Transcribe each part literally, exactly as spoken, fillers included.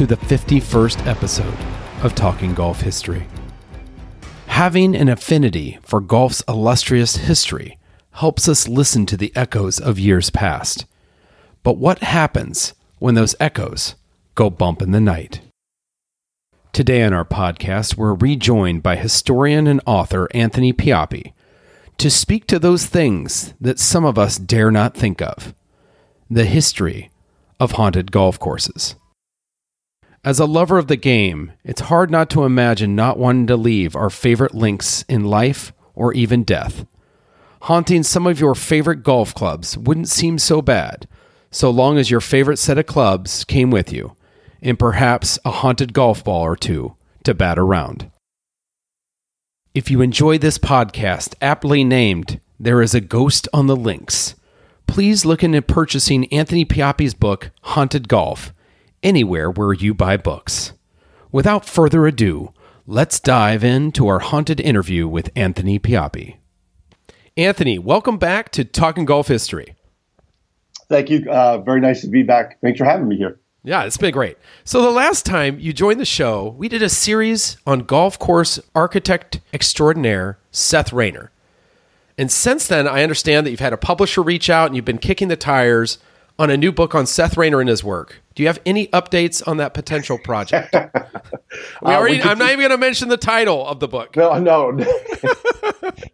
to the fifty-first episode of Talking Golf History. Having an affinity for golf's illustrious history helps us listen to the echoes of years past. But what happens when those echoes go bump in the night? Today on our podcast, we're rejoined by historian and author Anthony Pioppi to speak to those things that some of us dare not think of, the history of haunted golf courses. As a lover of the game, it's hard not to imagine not wanting to leave our favorite links in life or even death. Haunting some of your favorite golf clubs wouldn't seem so bad, so long as your favorite set of clubs came with you, and perhaps a haunted golf ball or two to bat around. If you enjoy this podcast, aptly named There Is a Ghost on the Links, please look into purchasing Anthony Pioppi's book, Haunted Golf, anywhere where you buy books. Without further ado, let's dive into our haunted interview with Anthony Pioppi. Anthony, welcome back to Talking Golf History. Thank you. Uh, very nice to be back. Thanks for having me here. Yeah, it's been great. So the last time you joined the show, we did a series on golf course architect extraordinaire Seth Raynor. And since then, I understand that you've had a publisher reach out and you've been kicking the tires on a new book on Seth Raynor and his work. Do you have any updates on that potential project? we already, uh, we I'm not even going to mention the title of the book. No, no.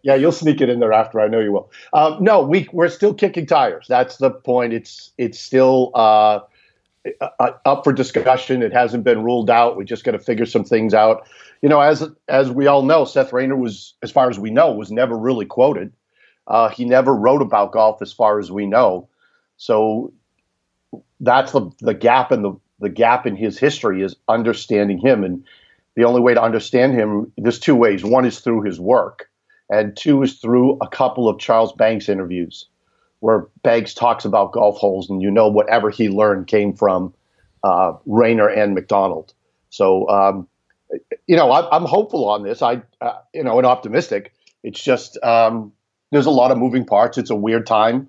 Yeah, you'll sneak it in there after. I know you will. Uh, no, we, we're still kicking tires. That's the point. It's it's still uh, up for discussion. It hasn't been ruled out. We just got to figure some things out. You know, as as we all know, Seth Raynor was, as far as we know, was never really quoted. Uh, he never wrote about golf, as far as we know. So that's the the gap in the the gap in his history is understanding him, and the only way to understand him, there's two ways. One is through his work, and two is through a couple of Charles Banks interviews, where Banks talks about golf holes, and you know whatever he learned came from uh, Raynor and McDonald. So um, you know I, I'm hopeful on this. I uh, you know and optimistic. It's just um, there's a lot of moving parts. It's a weird time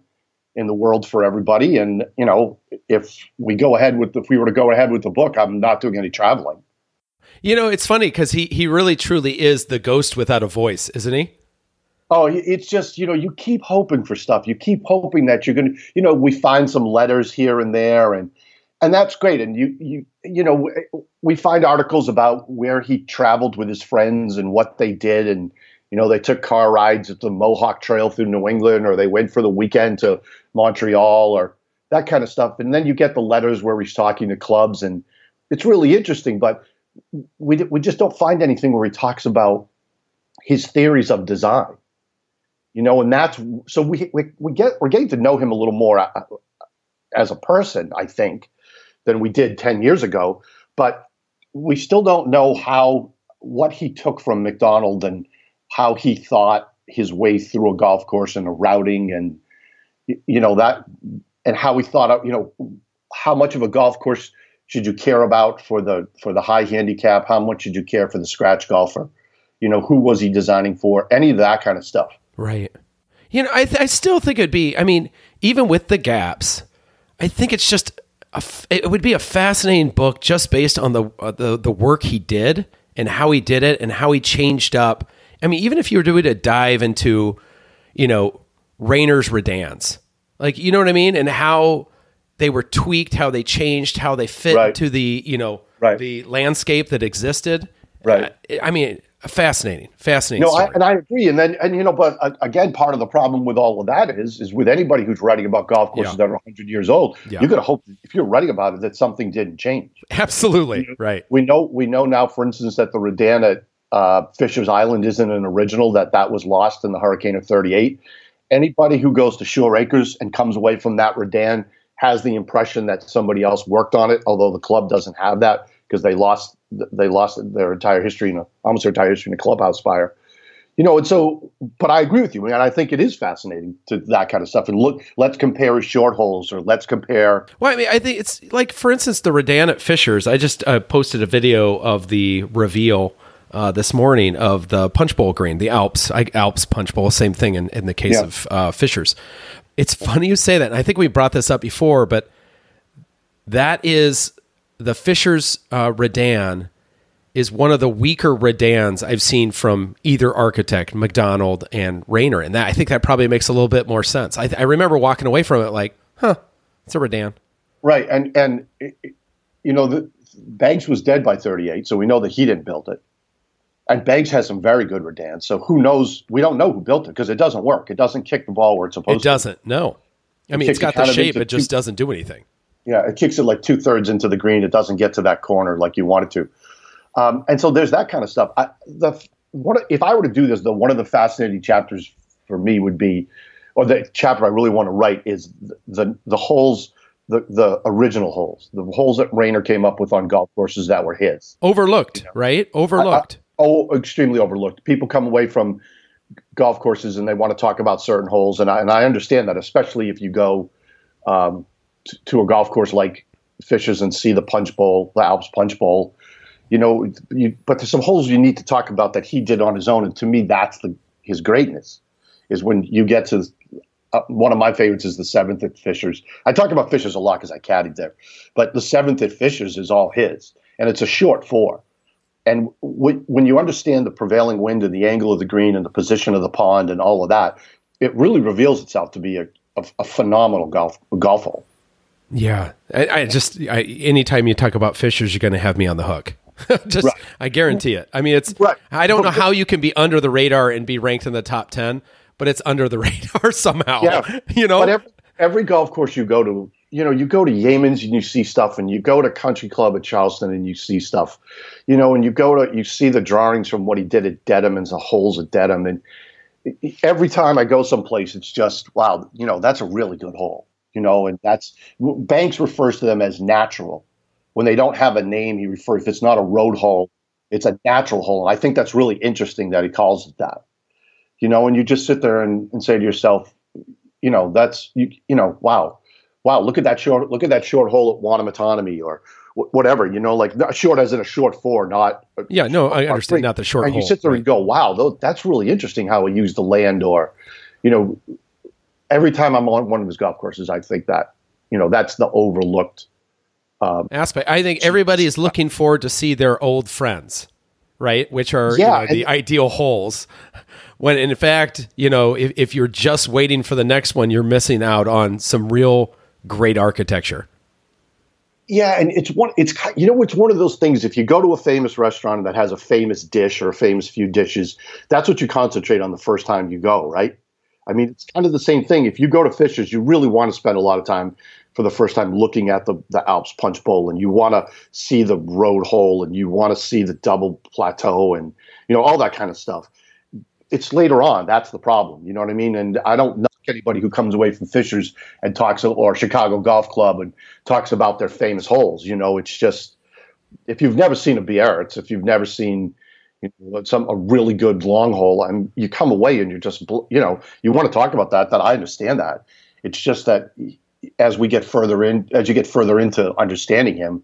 in the world for everybody. And, you know, if we go ahead with, if we were to go ahead with the book, I'm not doing any traveling. You know, it's funny because he, he really truly is the ghost without a voice, isn't he? Oh, it's just, you know, you keep hoping for stuff. You keep hoping that you're going to, you know, we find some letters here and there, and, and that's great. And you, you, you know, we find articles about where he traveled with his friends and what they did. And, you know, they took car rides at the Mohawk Trail through New England, or they went for the weekend to Montreal, or that kind of stuff. And then you get the letters where he's talking to clubs, and it's really interesting, but we we just don't find anything where he talks about his theories of design, you know, and that's, so we, we, we get, we're getting to know him a little more as a person, I think, than we did ten years ago, but we still don't know how, what he took from McDonald and how he thought his way through a golf course and a routing, and, you know, that, and how he thought, you know, how much of a golf course should you care about for the, for the high handicap? How much should you care for the scratch golfer? You know, who was he designing for? Any of that kind of stuff. Right. You know, I, th- I still think it'd be, I mean, even with the gaps, I think it's just, a f- it would be a fascinating book just based on the, uh, the, the work he did and how he did it and how he changed up. I mean, even if you were doing a dive into, you know, Raynor's redans, like, you know what I mean? And how they were tweaked, how they changed, how they fit right into the, you know, right, the landscape that existed. Right. Uh, I mean, fascinating, fascinating. No, I, and I agree. And then, and you know, but uh, again, part of the problem with all of that is, is with anybody who's writing about golf courses, yeah, that are one hundred years old, yeah, you're going to hope that if you're writing about it, that something didn't change. Absolutely. You know, right. We know, we know now, for instance, that the redan at Uh, Fisher's Island isn't an original, that that was lost in the hurricane of thirty-eight. Anybody who goes to Shore Acres and comes away from that redan has the impression that somebody else worked on it, although the club doesn't have that because they lost they lost their entire history in a, almost their entire history in a clubhouse fire. You know, and so, but I agree with you, and I think it is fascinating to that kind of stuff. And look, let's compare short holes, or let's compare. Well, I mean, I think it's like, for instance, the redan at Fisher's. I just uh, posted a video of the reveal Uh, this morning of the punch bowl green, the Alps, I, Alps punch bowl, same thing in, in the case yeah. of uh, Fisher's. It's funny you say that. And I think we brought this up before, but that is the Fischer's uh, Redan is one of the weaker Redans I've seen from either architect, McDonald and Rainer. And that, I think that probably makes a little bit more sense. I, I remember walking away from it like, huh, it's a Redan. Right. And, and you know, the, Banks was dead by thirty-eight, so we know that he didn't build it. And Banks has some very good Redans, so who knows? We don't know who built it because it doesn't work. It doesn't kick the ball where it's supposed to. It doesn't, to. no. I mean, it it's got the shape. It just two, doesn't do anything. Yeah, it kicks it like two-thirds into the green. It doesn't get to that corner like you want it to. Um, and so there's that kind of stuff. I, the, what, if I were to do this, though, one of the fascinating chapters for me would be, or the chapter I really want to write is the the, the holes, the, the original holes, the holes that Rainer came up with on golf courses that were his. Overlooked, you know? right? Overlooked. I, I, Oh, extremely overlooked. People come away from golf courses and they want to talk about certain holes, and I and I understand that, especially if you go um, t- to a golf course like Fischer's and see the Punch Bowl, the Alps Punch Bowl. You know, you, but there's some holes you need to talk about that he did on his own, and to me, that's the his greatness. Is when you get to uh, one of my favorites is the seventh at Fischer's. I talk about Fischer's a lot because I caddied there, but the seventh at Fischer's is all his, and it's a short four. And w- when you understand the prevailing wind and the angle of the green and the position of the pond and all of that, it really reveals itself to be a, a, a phenomenal golf golf hole. Yeah, I, I just I, anytime you talk about Fischer's, you're going to have me on the hook. just right. I guarantee it. I mean, it's right. I don't know how you can be under the radar and be ranked in the top ten, but it's under the radar somehow. Yeah, you know. But every, every golf course you go to, you know, you go to Yeamans and you see stuff, and you go to Country Club at Charleston and you see stuff, you know, and you go to, you see the drawings from what he did at Dedham and the holes at Dedham. And every time I go someplace, it's just, wow, you know, that's a really good hole, you know, and that's, Banks refers to them as natural. When they don't have a name, he refers, if it's not a road hole, it's a natural hole. And I think that's really interesting that he calls it that, you know, and you just sit there and, and say to yourself, you know, that's, you, you know, wow. Wow! Look at that short. Look at that short hole at Wanamatonomy or w- whatever. You know, like short as in a short four, not yeah. No, I understand. Three. Not the short. And hole. You sit there right. and go, "Wow, though, that's really interesting how he used the land." Or, you know, every time I'm on one of his golf courses, I think that you know that's the overlooked um, aspect. I think everybody is looking forward to see their old friends, right? Which are yeah, you know, the ideal holes. When in fact, you know, if, if you're just waiting for the next one, you're missing out on some real great architecture. Yeah, and it's one. It's you know, it's one of those things. If you go to a famous restaurant that has a famous dish or a famous few dishes, that's what you concentrate on the first time you go, right? I mean, it's kind of the same thing. If you go to Fischer's, you really want to spend a lot of time for the first time looking at the the Alps Punch Bowl, and you want to see the road hole, and you want to see the double plateau, and you know all that kind of stuff. It's later on. That's the problem. You know what I mean? And I don't knock anybody who comes away from Fischer's and talks or Chicago Golf Club and talks about their famous holes. You know, it's just, if you've never seen a Biarritz, if you've never seen you know, some, a really good long hole, and you come away and you're just, you know, you want to talk about that, that I understand that. It's just that as we get further in, as you get further into understanding him,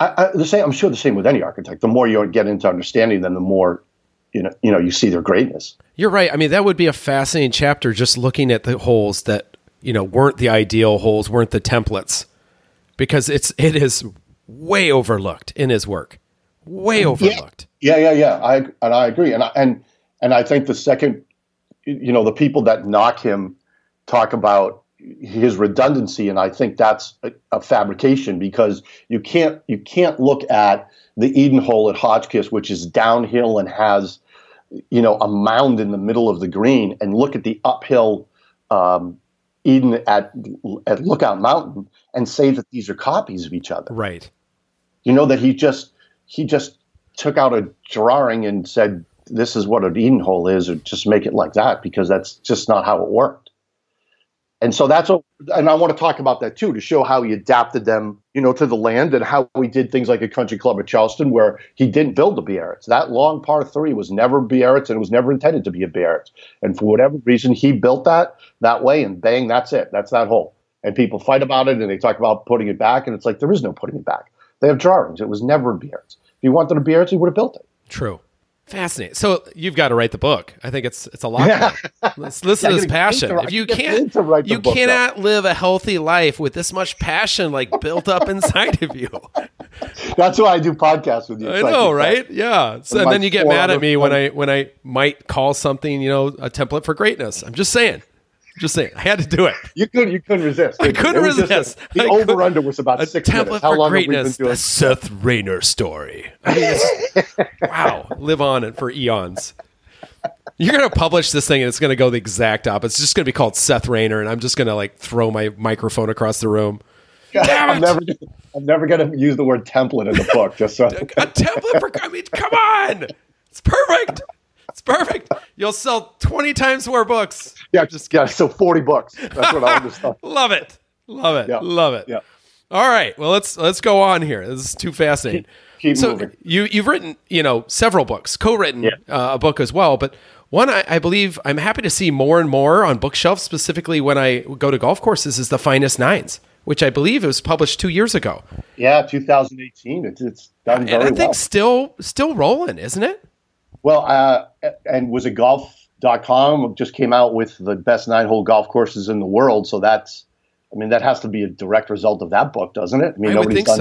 I, I, the same, I'm sure the same with any architect, the more you get into understanding them, the more You know, you know, you see their greatness. You're right. I mean, that would be a fascinating chapter, just looking at the holes that, you know, weren't the ideal holes, weren't the templates, because it's it is way overlooked in his work, way overlooked. Yeah, yeah, yeah. yeah. I and I agree, and I, and and I think the second, you know, the people that knock him talk about his redundancy, and I think that's a, a fabrication, because you can't you can't look at the Eden hole at Hotchkiss, which is downhill and has, you know, a mound in the middle of the green, and look at the uphill um, Eden at at Lookout Mountain and say that these are copies of each other. Right. You know, that he just he just took out a drawing and said, this is what an Eden hole is, or just make it like that, because that's just not how it worked. And so that's, a, and I want to talk about that too, to show how he adapted them, you know, to the land, and how we did things like a Country Club at Charleston, where he didn't build the Biarritz. That long par three was never Biarritz, and it was never intended to be a Biarritz. And for whatever reason, he built that that way, and bang, that's it. That's that hole. And people fight about it, and they talk about putting it back, and it's like, there is no putting it back. They have drawings. It was never a Biarritz. If he wanted a Biarritz, he would have built it. True. Fascinating. So you've got to write the book. I think it's it's a lot. Yeah. Let's listen yeah, to his passion. If you can't, you cannot up. live a healthy life with this much passion like built up inside of you. That's why I do podcasts with you. It's I like know, right? Podcast. Yeah. So and then you get mad at me points. when I when I might call something, you know, a template for greatness. I'm just saying. Just saying, I had to do it. You couldn't, you couldn't resist. I couldn't resist. A, the I over could, under was about six minutes. How long have we been doing? The Seth Rayner story. I mean, it's, wow, live on it for eons. You're gonna publish this thing, and it's gonna go the exact opposite. It's just gonna be called Seth Rayner, and I'm just gonna like throw my microphone across the room. God, Damn it. I'm never, I'm never gonna use the word template in the book. Just so a template for. I mean, come on, it's perfect. It's perfect. You'll sell twenty times more books. Yeah, just yeah, so forty books. That's what I understand. Love it. Love it. Yeah. Love it. Yeah. All right. Well, let's let's go on here. This is too fascinating. Keep, keep so moving. You you've written, you know, several books, co-written yeah. uh, a book as well, but one I, I believe I'm happy to see more and more on bookshelves, specifically when I go to golf courses, is The Finest Nines, which I believe it was published two years ago. Yeah, twenty eighteen. It's it's done very well. And I think still still rolling, isn't it? Well, uh, and was it golf dot com just came out with the best nine-hole golf courses in the world. So that's, I mean, that has to be a direct result of that book, doesn't it? I mean, I nobody's would think done,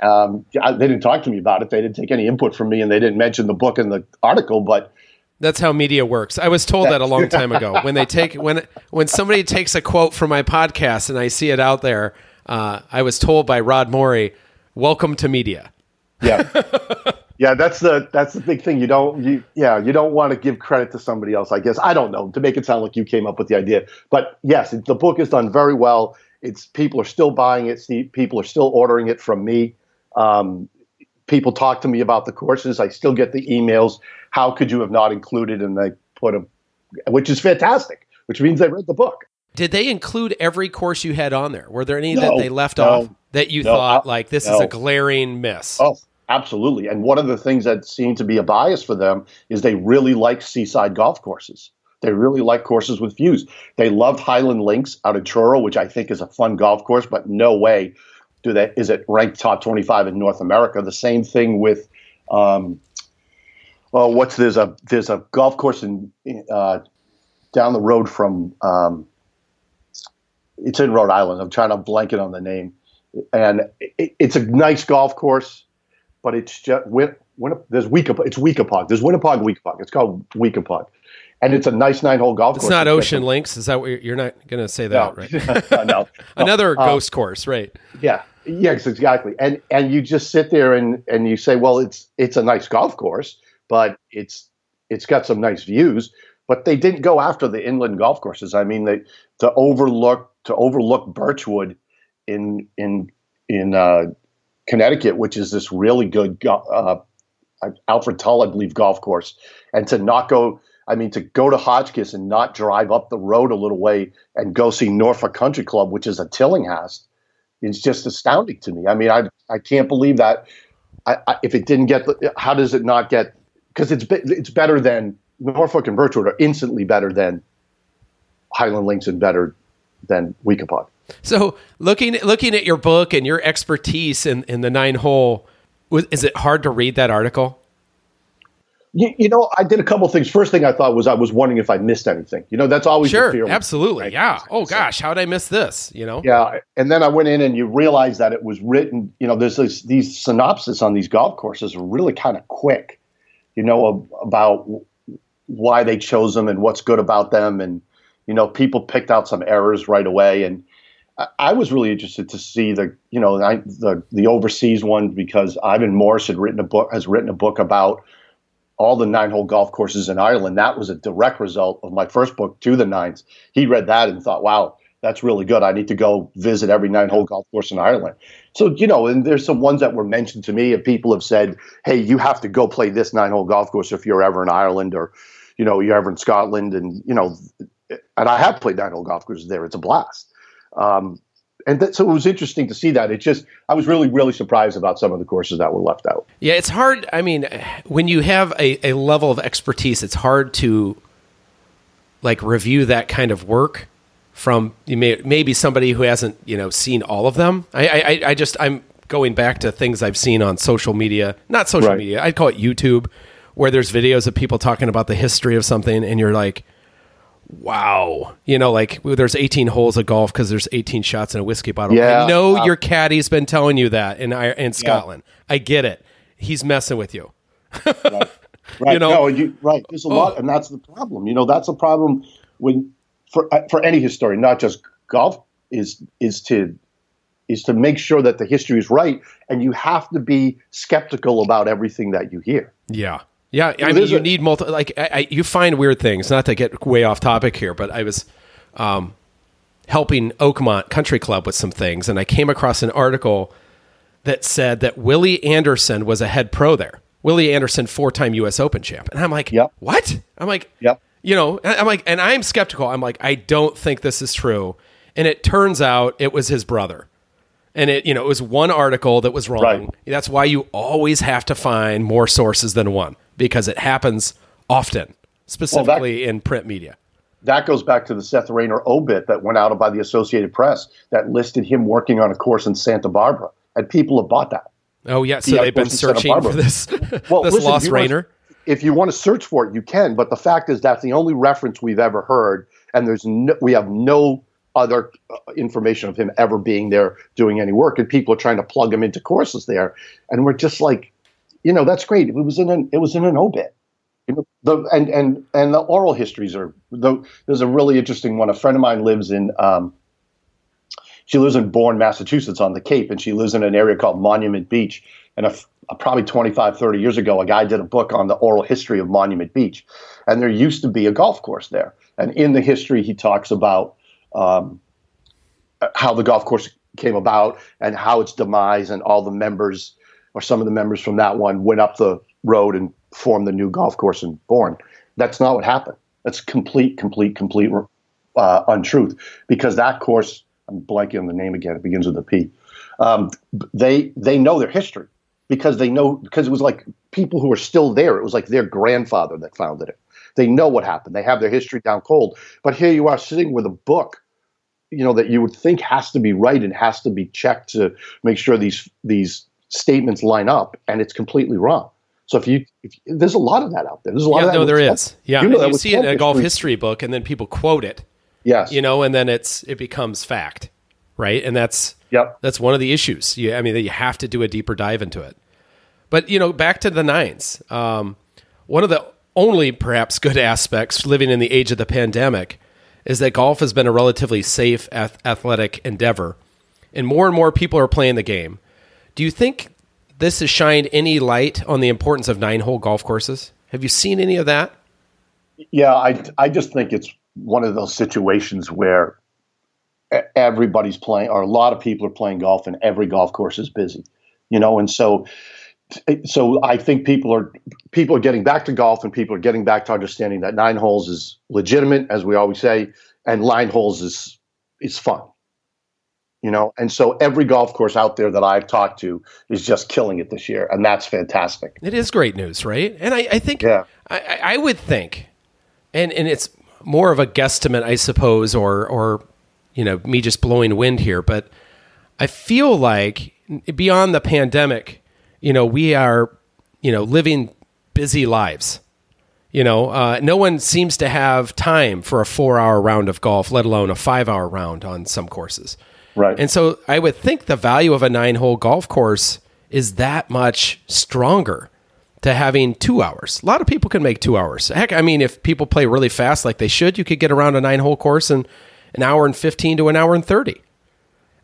so. Um, I, they didn't talk to me about it. They didn't take any input from me, and they didn't mention the book in the article. But that's how media works. I was told that a long time ago. When they take when when somebody takes a quote from my podcast and I see it out there, uh, I was told by Rod Morey, "Welcome to media." Yeah. Yeah, that's the that's the big thing. You don't you yeah, you don't want to give credit to somebody else, I guess. I don't know, to make it sound like you came up with the idea. But yes, it, the book is done very well. It's people are still buying it, people are still ordering it from me. Um, people talk to me about the courses. I still get the emails, how could you have not included, and they put a which is fantastic, which means they read the book. Did they include every course you had on there? Were there any no, that they left no, off that you no, thought like this no. is a glaring miss? Oh, absolutely. And one of the things that seemed to be a bias for them is they really like seaside golf courses. They really like courses with views. They love Highland Links out of Truro, which I think is a fun golf course, but no way do they, is it ranked top twenty-five in North America. The same thing with, um, well, what's there's a there's a golf course in uh, down the road from, um, it's in Rhode Island. I'm trying to blank it on the name. And it, it's a nice golf course. But it's just when, when there's Weekapog. It's Weekapog. There's Winnipeg Weekapog. It's called Weekapog, and it's a nice nine-hole golf it's course. It's not Ocean Links. Is that what you're, you're not going to say that, no. right? no, no, another no. ghost um, course, right? Yeah, yes, exactly. And and you just sit there and, and you say, well, it's it's a nice golf course, but it's it's got some nice views. But they didn't go after the inland golf courses. I mean, they to overlook to overlook Birchwood in in in. Uh, Connecticut, which is this really good uh, Alfred Tull, I believe, golf course, and to not go, I mean, to go to Hotchkiss and not drive up the road a little way and go see Norfolk Country Club, which is a Tillinghast, is just astounding to me. I mean, I I can't believe that I, I, if it didn't get, the, how does it not get? Because it's it's better than Norfolk and Birchwood are instantly better than Highland Links and better than Weekapog. So looking looking at your book and your expertise in, in the nine hole, is it hard to read that article? You, you know, I did a couple of things. First thing I thought was I was wondering if I missed anything. You know, that's always sure, the fear. Absolutely, right? Yeah. Oh gosh, how did I miss this? You know. Yeah, and then I went in and you realize that it was written. You know, there's this, these synopses on these golf courses are really kind of quick. You know, about why they chose them and what's good about them, and you know, people picked out some errors right away and. I was really interested to see the, you know, I, the the overseas one because Ivan Morris had written a book has written a book about all the nine-hole golf courses in Ireland. That was a direct result of my first book, To the Nines. He read that and thought, "Wow, that's really good. I need to go visit every nine-hole golf course in Ireland." So, you know, and there's some ones that were mentioned to me, and people have said, "Hey, you have to go play this nine-hole golf course if you're ever in Ireland, or, you know, you're ever in Scotland." And you know, and I have played nine-hole golf courses there. It's a blast. Um, and that, so it was interesting to see that. It just, I was really, really surprised about some of the courses that were left out. Yeah, it's hard. I mean, when you have a, a level of expertise, it's hard to like review that kind of work from you may, maybe somebody who hasn't, you know, seen all of them. I, I, I just, I'm going back to things I've seen on social media, not social right. media. I'd call it YouTube where there's videos of people talking about the history of something, and you're like, wow, you know, like there's eighteen holes of golf because there's eighteen shots in a whiskey bottle. Yeah. I know wow. your caddy's been telling you that in in Scotland. Yeah. I get it. He's messing with you. Right. Right. You know, no, you, right. There's a oh. lot, and that's the problem. You know, that's a problem when for for any historian, not just golf, is is to is to make sure that the history is right, and you have to be skeptical about everything that you hear. Yeah. Yeah, I mean, you need multi. Like, I, I, you find weird things. Not to get way off topic here, but I was um, helping Oakmont Country Club with some things, and I came across an article that said that Willie Anderson was a head pro there. Willie Anderson, four-time U S Open champ, and I'm like, yep. what? I'm like, yep. you know, I'm like, and I'm skeptical. I'm like, I don't think this is true. And it turns out it was his brother. And it, you know, it was one article that was wrong. Right. That's why you always have to find more sources than one, because it happens often, specifically well, that, in print media. That goes back to the Seth Raynor obit that went out by the Associated Press that listed him working on a course in Santa Barbara, and people have bought that. Oh yeah, so the they've been searching for this, well, this listen, lost Raynor. If you want to search for it, you can. But the fact is, that's the only reference we've ever heard, and there's no, we have no other information of him ever being there doing any work, and people are trying to plug him into courses there. And we're just like, you know, that's great. It was in an, it was in an obit, you know, the, and, and, and the oral histories are, the, there's a really interesting one. A friend of mine lives in, um, she lives in Bourne, Massachusetts on the Cape, and she lives in an area called Monument Beach. And a, a, probably twenty-five, thirty years ago, a guy did a book on the oral history of Monument Beach, and there used to be a golf course there. And in the history, he talks about, Um, how the golf course came about and how its demise, and all the members or some of the members from that one went up the road and formed the new golf course in Bourne. That's not what happened. That's complete, complete, complete uh, untruth, because that course, I'm blanking on the name again, it begins with a P. Um, they they know their history because they know, because it was like people who were still there. It was like their grandfather that founded it. They know what happened. They have their history down cold. But here you are sitting with a book, you know, that you would think has to be right and has to be checked to make sure these these statements line up, and it's completely wrong. So if you, if, there's a lot of that out there. There's a lot yeah, of that. No, there is. Stuff. Yeah, you, know you see it in a golf history book, and then people quote it. Yes, you know, and then it's it becomes fact, right? And that's yep. that's one of the issues. You, I mean, you have to do a deeper dive into it. But you know, back to the nines. Um, one of the only perhaps good aspects living in the age of the pandemic is that golf has been a relatively safe ath- athletic endeavor, and more and more people are playing the game. Do you think this has shined any light on the importance of nine-hole golf courses? Have you seen any of that? Yeah, I, I just think it's one of those situations where everybody's playing, or a lot of people are playing golf, and every golf course is busy, you know, and so So I think people are people are getting back to golf, and people are getting back to understanding that nine holes is legitimate, as we always say, and nine holes is is fun, you know. And so every golf course out there that I've talked to is just killing it this year, and that's fantastic. It is great news, right? And I, I think yeah. I, I would think, and and it's more of a guesstimate, I suppose, or or you know, me just blowing wind here, but I feel like beyond the pandemic, you know, we are, you know, living busy lives. You know, uh, no one seems to have time for a four-hour round of golf, let alone a five-hour round on some courses. Right. And so I would think the value of a nine-hole golf course is that much stronger to having two hours. A lot of people can make two hours. Heck, I mean, if people play really fast like they should, you could get around a nine-hole course in an hour and fifteen to an hour and thirty.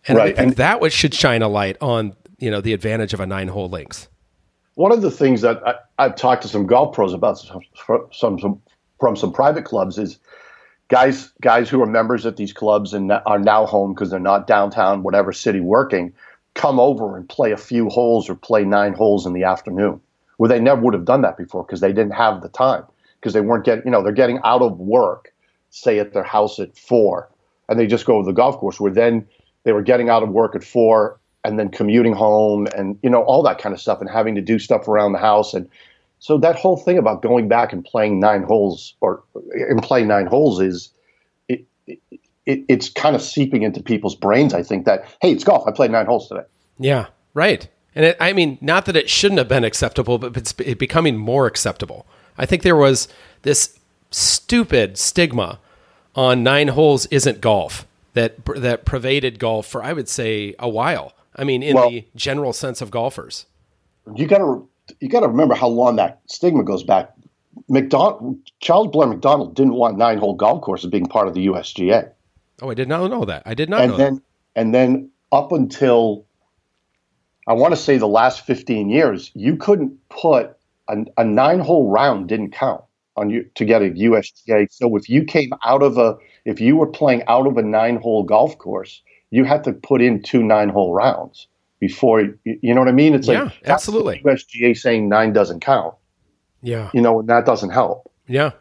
And right. I think and- that would should shine a light on, you know, the advantage of a nine-hole links. One of the things that I, I've talked to some golf pros about some, some, some from some private clubs is guys guys who are members at these clubs and are now home because they're not downtown, whatever city working, come over and play a few holes or play nine holes in the afternoon, where they never would have done that before because they didn't have the time, because they weren't getting, you know, they're getting out of work, say at their house at four, and they just go to the golf course, where then they were getting out of work at four and then commuting home and, you know, all that kind of stuff, and having to do stuff around the house. And so that whole thing about going back and playing nine holes or and playing nine holes is it, it it's kind of seeping into people's brains, I think, that, hey, it's golf. I played nine holes today. Yeah, right. And it, I mean, not that it shouldn't have been acceptable, but it's it becoming more acceptable. I think there was this stupid stigma on nine holes isn't golf that that pervaded golf for, I would say, a while. I mean, in well, the general sense of golfers. You got to you got to remember how long that stigma goes back. McDonald, Charles Blair McDonald didn't want nine-hole golf courses being part of the U S G A. Oh, I did not know that. I did not and know then, that. And then up until, I want to say the last fifteen years, you couldn't put, a, a nine-hole round didn't count on you to get a U S G A. So if you came out of a, if you were playing out of a nine-hole golf course, you had to put in two nine-hole rounds before, you, you know what I mean? It's yeah, like, absolutely. U S G A saying nine doesn't count. Yeah. You know, and that doesn't help. Yeah.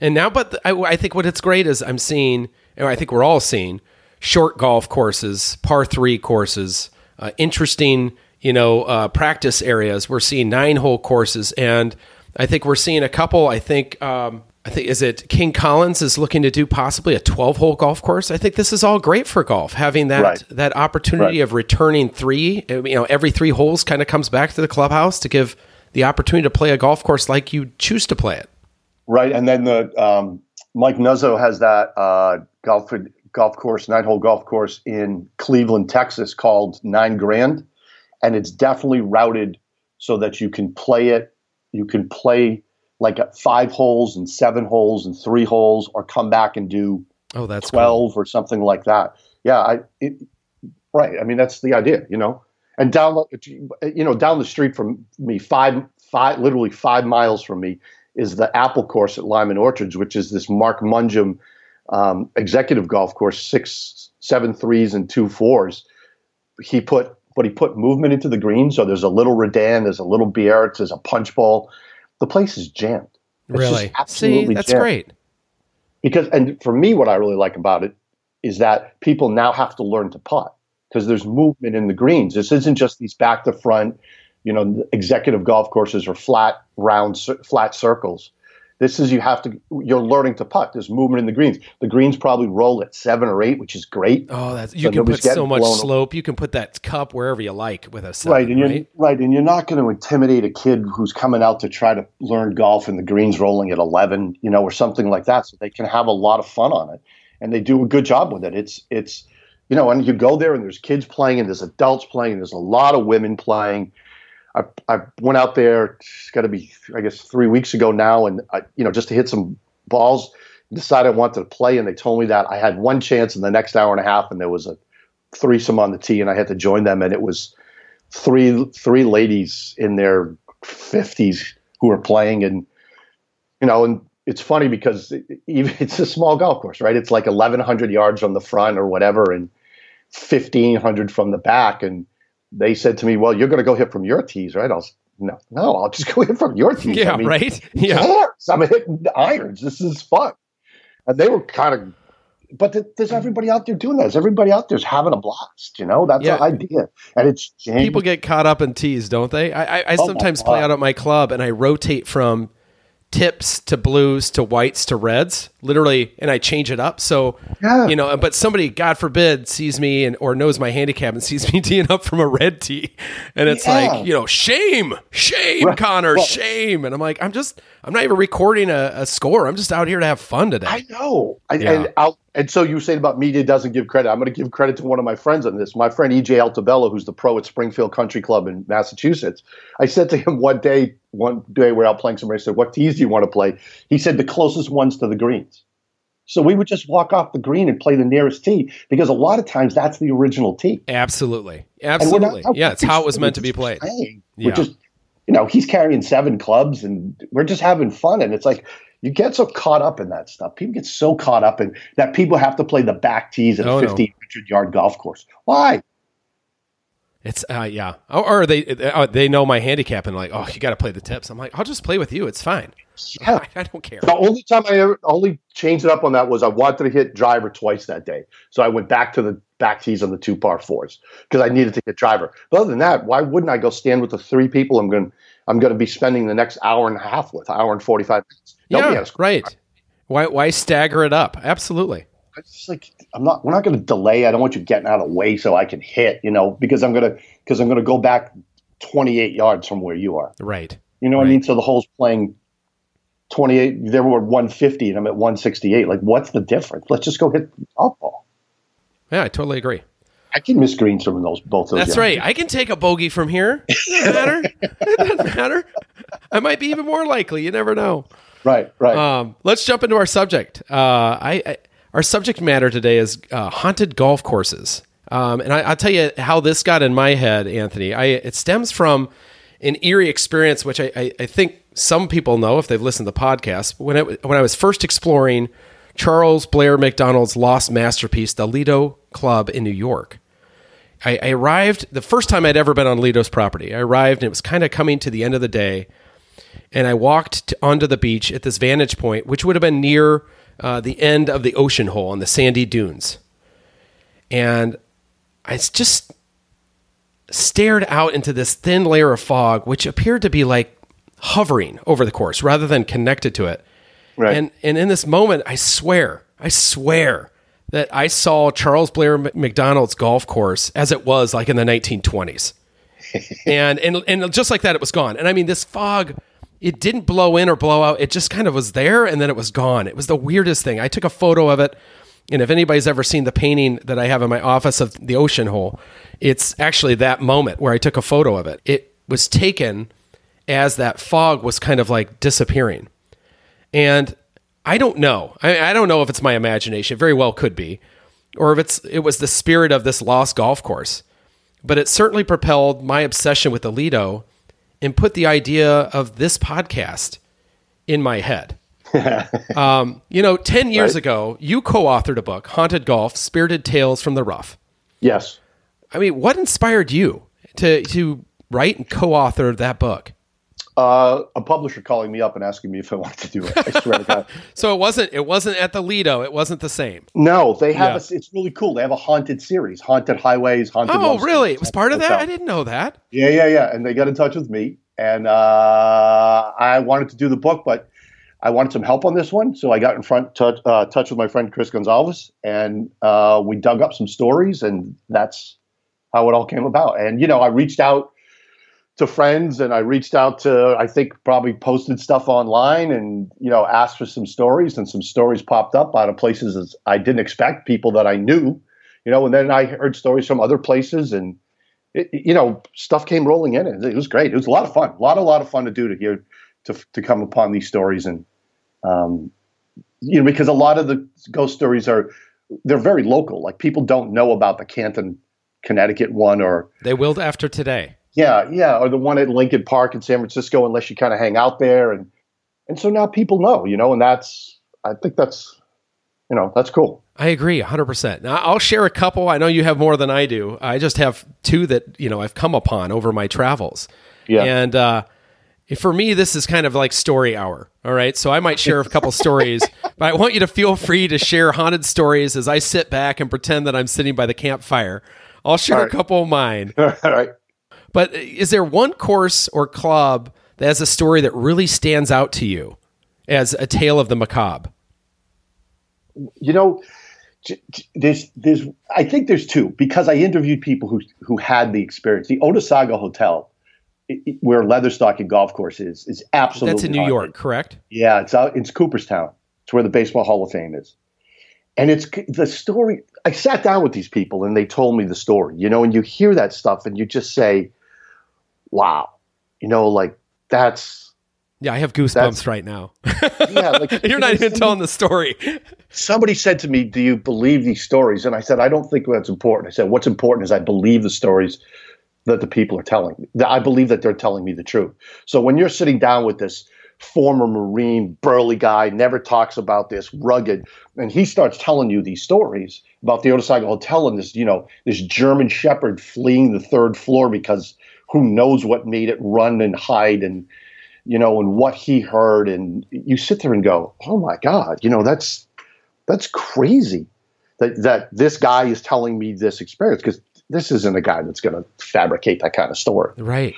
And now, but the, I, I think what it's great is I'm seeing, and I think we're all seeing short golf courses, par three courses, uh, interesting, you know, uh, practice areas. We're seeing nine hole courses. And I think we're seeing a couple, I think, um, I think, is it King Collins is looking to do possibly a twelve hole golf course. I think this is all great for golf, having that, right. that opportunity right. of returning three, you know, every three holes kind of comes back to the clubhouse to give the opportunity to play a golf course like you choose to play it. Right. And then the um, Mike Nuzzo has that uh, golf golf course, nine-hole golf course in Cleveland, Texas called Nine Grand. And it's definitely routed so that you can play it. You can play like five holes and seven holes and three holes or come back and do oh, that's twelve cool. or something like that. Yeah. I, it, right. I mean, that's the idea, you know. And down, you know, down the street from me, five, five, literally five miles from me, is the Apple course at Lyman Orchards, which is this Mark Munjum um, executive golf course, six, seven threes and two fours. He put, but he put movement into the green. So there's a little Redan, there's a little Biarritz, there's a punch ball. The place is jammed. It's really, just absolutely See, that's jammed. Great. Because, and for me, what I really like about it is that people now have to learn to putt. Because there's movement in the greens. This isn't just these back to front, you know, executive golf courses or flat round, flat circles. This is you have to. You're learning to putt. There's movement in the greens. The greens probably roll at seven or eight, which is great. Oh, that's you so can put so much slope. Up. You can put that cup wherever you like with a seven, right, and you're right? right, and you're not going to intimidate a kid who's coming out to try to learn golf and the greens rolling at eleven, you know, or something like that. So they can have a lot of fun on it, and they do a good job with it. It's it's. You know, and you go there and there's kids playing and there's adults playing and there's a lot of women playing. I I went out there, it's got to be, I guess, three weeks ago now, and, I, you know, just to hit some balls, decided I wanted to play, and they told me that I had one chance in the next hour and a half, and there was a threesome on the tee, and I had to join them, and it was three three ladies in their fifties who were playing, and, you know, and it's funny because it's a small golf course, right? It's like eleven hundred yards from the front or whatever, and fifteen hundred from the back. And they said to me, well, you're going to go hit from your tees, right? I was, no, no, I'll just go hit from your tees. Yeah, I mean, right? Yeah. I'm hitting irons. This is fun. And they were kind of, but th- there's everybody out there doing that. There's everybody out there's having a blast, you know? That's yeah. the idea. And it's changed. People get caught up in tees, don't they? I, I, I oh sometimes play out at my club and I rotate from tips to blues to whites to reds, literally, and I change it up. So, yeah. you know, but somebody, God forbid, sees me and or knows my handicap and sees me teeing up from a red tee, and it's yeah. like, you know, shame, shame, right. Connor, well, shame. And I'm like, I'm just, I'm not even recording a, a score. I'm just out here to have fun today. I know. I, yeah. and, I'll, and so you say about media doesn't give credit. I'm going to give credit to one of my friends on this. My friend E J Altabella, who's the pro at Springfield Country Club in Massachusetts. I said to him one day, one day we're out playing somewhere. I said, what tees do you want to play? He said, the closest ones to the greens. So we would just walk off the green and play the nearest tee because a lot of times that's the original tee. Absolutely. Absolutely. Not, yeah, it's how it was meant to be played. Playing. Yeah. We're just, you know, he's carrying seven clubs and we're just having fun. And it's like you get so caught up in that stuff. People get so caught up in that people have to play the back tees at oh, a fifteen hundred yard no. golf course. Why? It's uh yeah, or they they know my handicap and like, oh, you got to play the tips. I'm like, I'll just play with you. It's fine. Yeah. I, I don't care. The only time I ever only changed it up on that was I wanted to hit driver twice that day, so I went back to the back tees on the two par fours because I needed to hit driver. But other than that, why wouldn't I go stand with the three people I'm going I'm going to be spending the next hour and a half with, hour and forty-five minutes? Nobody yeah, right. Why why stagger it up? Absolutely. It's just like I'm not. We're not going to delay. I don't want you getting out of the way so I can hit. You know, because I'm gonna because I'm gonna go back twenty-eight yards from where you are. Right. You know what right. I mean? So the hole's playing twenty-eight. They were one fifty and I'm at one sixty-eight. Like, what's the difference? Let's just go hit the golf ball. Yeah, I totally agree. I can miss greens from those both. Those That's right. I can take a bogey from here. It doesn't matter. It doesn't matter. I might be even more likely. You never know. Right, right. Um, let's jump into our subject. Uh, I, I our subject matter today is uh, haunted golf courses, um, and I, I'll tell you how this got in my head, Anthony. I it stems from an eerie experience, which I, I, I think some people know if they've listened to the podcast. When it, when I was first exploring Charles Blair McDonald's lost masterpiece, the Lido Club in New York. I, I arrived, the first time I'd ever been on Lido's property, I arrived and it was kind of coming to the end of the day, and I walked to, onto the beach at this vantage point, which would have been near uh, the end of the Ocean Hole on the sandy dunes. And I just stared out into this thin layer of fog, which appeared to be like hovering over the course rather than connected to it. Right. And and in this moment, I swear, I swear that I saw Charles Blair McDonald's golf course as it was like in the nineteen twenties. and, and and just like that, it was gone. And I mean, this fog, it didn't blow in or blow out. It just kind of was there and then it was gone. It was the weirdest thing. I took a photo of it. And if anybody's ever seen the painting that I have in my office of the Ocean Hole, it's actually that moment where I took a photo of it. It was taken as that fog was kind of like disappearing. And I don't know. I, I don't know if it's my imagination. It very well could be. Or if it's it was the spirit of this lost golf course. But it certainly propelled my obsession with the Lido and put the idea of this podcast in my head. um, you know, ten years right. ago, you co-authored a book, Haunted Golf, Spirited Tales from the Rough. Yes. I mean, what inspired you to, to write and co-author that book? Uh, a publisher calling me up and asking me if I wanted to do it. I swear to God. So it wasn't, it wasn't at the Lido. It wasn't the same. No, they have, yeah. a, it's really cool. They have a haunted series, haunted highways, haunted. Oh, really? It was part of that? I didn't know that. Yeah, yeah, yeah. And they got in touch with me and, uh, I wanted to do the book, but I wanted some help on this one. So I got in front touch, uh, touch with my friend, Chris Gonzalez, and, uh, we dug up some stories and that's how it all came about. And, you know, I reached out to friends and I reached out to, I think probably posted stuff online and, you know, asked for some stories and some stories popped up out of places I didn't expect, people that I knew, you know, and then I heard stories from other places and, it, you know, stuff came rolling in and it was great. It was a lot of fun, a lot, a lot of fun to do to hear, to to come upon these stories. And, um, you know, because a lot of the ghost stories are, they're very local. Like people don't know about the Canton, Connecticut one, or they will after today. Yeah, yeah, or the one at Lincoln Park in San Francisco, unless you kind of hang out there, and and so now people know, you know, and that's, I think that's, you know, that's cool. I agree, one hundred percent. Now, I'll share a couple. I know you have more than I do. I just have two that, you know, I've come upon over my travels. Yeah. And uh, for me, this is kind of like story hour, all right? So I might share a couple stories, but I want you to feel free to share haunted stories as I sit back and pretend that I'm sitting by the campfire. I'll share all right. a couple of mine. All right. But is there one course or club that has a story that really stands out to you as a tale of the macabre? You know, there's, there's, I think there's two, because I interviewed people who who had the experience. The Otesaga Hotel, it, where Leatherstocking Golf Course is, is absolutely That's in New haunted. York, correct? Yeah, it's out, it's Cooperstown. It's where the Baseball Hall of Fame is. And it's the story. I sat down with these people and they told me the story, you know, and you hear that stuff and you just say, wow, you know, like that's. Yeah. I have goosebumps right now. Yeah, like, you're not even somebody, telling the story. Somebody said to me, do you believe these stories? And I said, I don't think that's important. I said, what's important is I believe the stories that the people are telling me, that I believe that they're telling me the truth. So when you're sitting down with this former Marine, burly guy, never talks about this, rugged, and he starts telling you these stories about the Otesaga Hotel and this, you know, this German Shepherd fleeing the third floor because who knows what made it run and hide, and you know, and what he heard, and you sit there and go, oh my God, you know, that's that's crazy that that this guy is telling me this experience, because this isn't a guy that's going to fabricate that kind of story, right?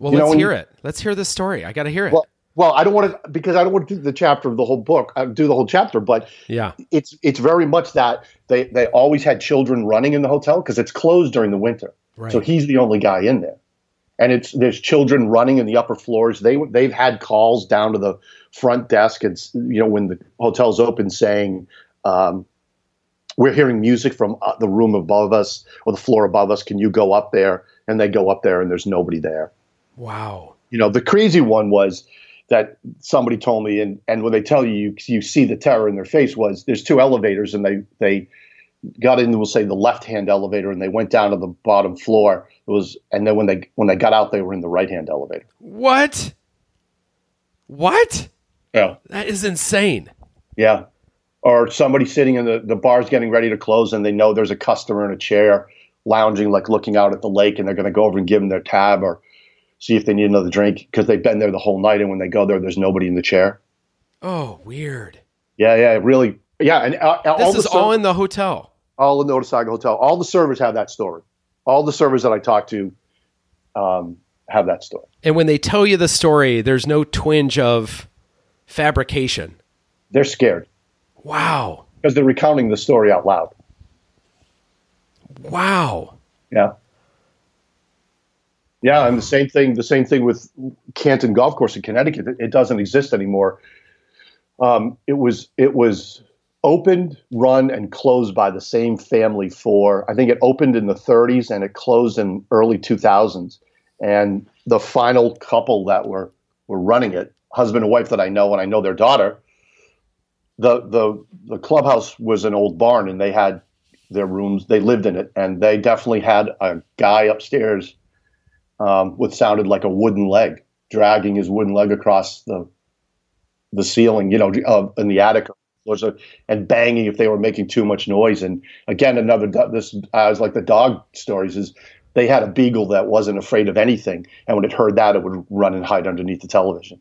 Well, you let's know, hear you, it. Let's hear this story. I got to hear it. Well, Well, I don't want to, because I don't want to do the chapter of the whole book, I do the whole chapter, but yeah, it's it's very much that they, they always had children running in the hotel because it's closed during the winter. Right. So he's the only guy in there. and it's there's children running in the upper floors. They they've had calls down to the front desk. It's you know when the hotel's open saying. Um, We're hearing music from the room above us or the floor above us. Can you go up there? And they go up there and there's nobody there. Wow. You know, the crazy one was that somebody told me, and, and when they tell you, you, you see the terror in their face, was there's two elevators and they, they got into, we'll say, the left-hand elevator, and they went down to the bottom floor. It was, and then when they, when they got out, they were in the right-hand elevator. What? What? Yeah. That is insane. Yeah. Or somebody sitting in the, the bar's getting ready to close, and they know there's a customer in a chair lounging, like looking out at the lake, and they're going to go over and give them their tab or see if they need another drink because they've been there the whole night. And when they go there, there's nobody in the chair. Oh, weird. Yeah, yeah, really. Yeah. And uh, this all is ser- all in the hotel. All in the Otesaga Hotel. All the servers have that story. All the servers that I talked to um, have that story. And when they tell you the story, there's no twinge of fabrication. They're scared. Wow. Because they're recounting the story out loud. Wow. Yeah. Yeah, and the same thing the same thing with Canton Golf Course in Connecticut. It doesn't exist anymore. Um, it was it was opened, run, and closed by the same family for, I think it opened in the thirties and it closed in early two thousands. And the final couple that were, were running it, husband and wife that I know, and I know their daughter, The, the the clubhouse was an old barn, and they had their rooms. They lived in it, and they definitely had a guy upstairs um, with sounded like a wooden leg, dragging his wooden leg across the the ceiling, you know, uh, in the attic, and banging if they were making too much noise. And again, another this I was like the dog stories is they had a beagle that wasn't afraid of anything, and when it heard that, it would run and hide underneath the television.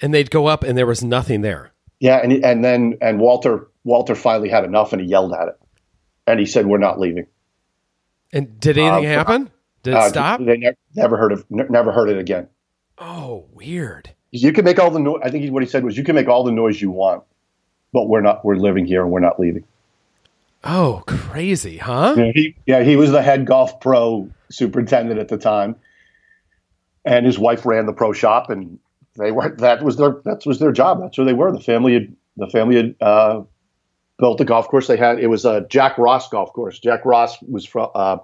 And they'd go up, and there was nothing there. Yeah, and and then and Walter Walter finally had enough, and he yelled at it, and he said, "We're not leaving." And did anything uh, happen? Did uh, it stop? They never, never heard of never heard it again. Oh, weird! You can make all the noise. I think what he said was, "You can make all the noise you want, but we're not. We're living here, and we're not leaving." Oh, crazy, huh? Yeah, he, yeah, he was the head golf pro superintendent at the time, and his wife ran the pro shop, and. They were. That was their. That was their job. That's where they were. The family had. The family had uh, built a golf course. They had. It was a Jack Ross golf course. Jack Ross was from uh,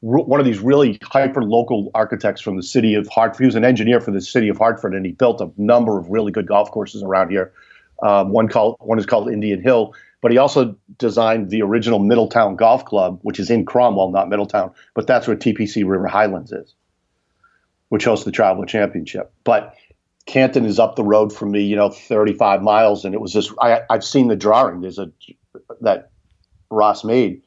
one of these really hyper local architects from the city of Hartford. He was an engineer for the city of Hartford, and he built a number of really good golf courses around here. Um, one called. One is called Indian Hill. But he also designed the original Middletown Golf Club, which is in Cromwell, not Middletown. But that's where T P C River Highlands is, which hosts the Traveler Championship. But Canton is up the road from me, you know, thirty-five miles. And it was just, I, I've seen the drawing There's a that Ross made.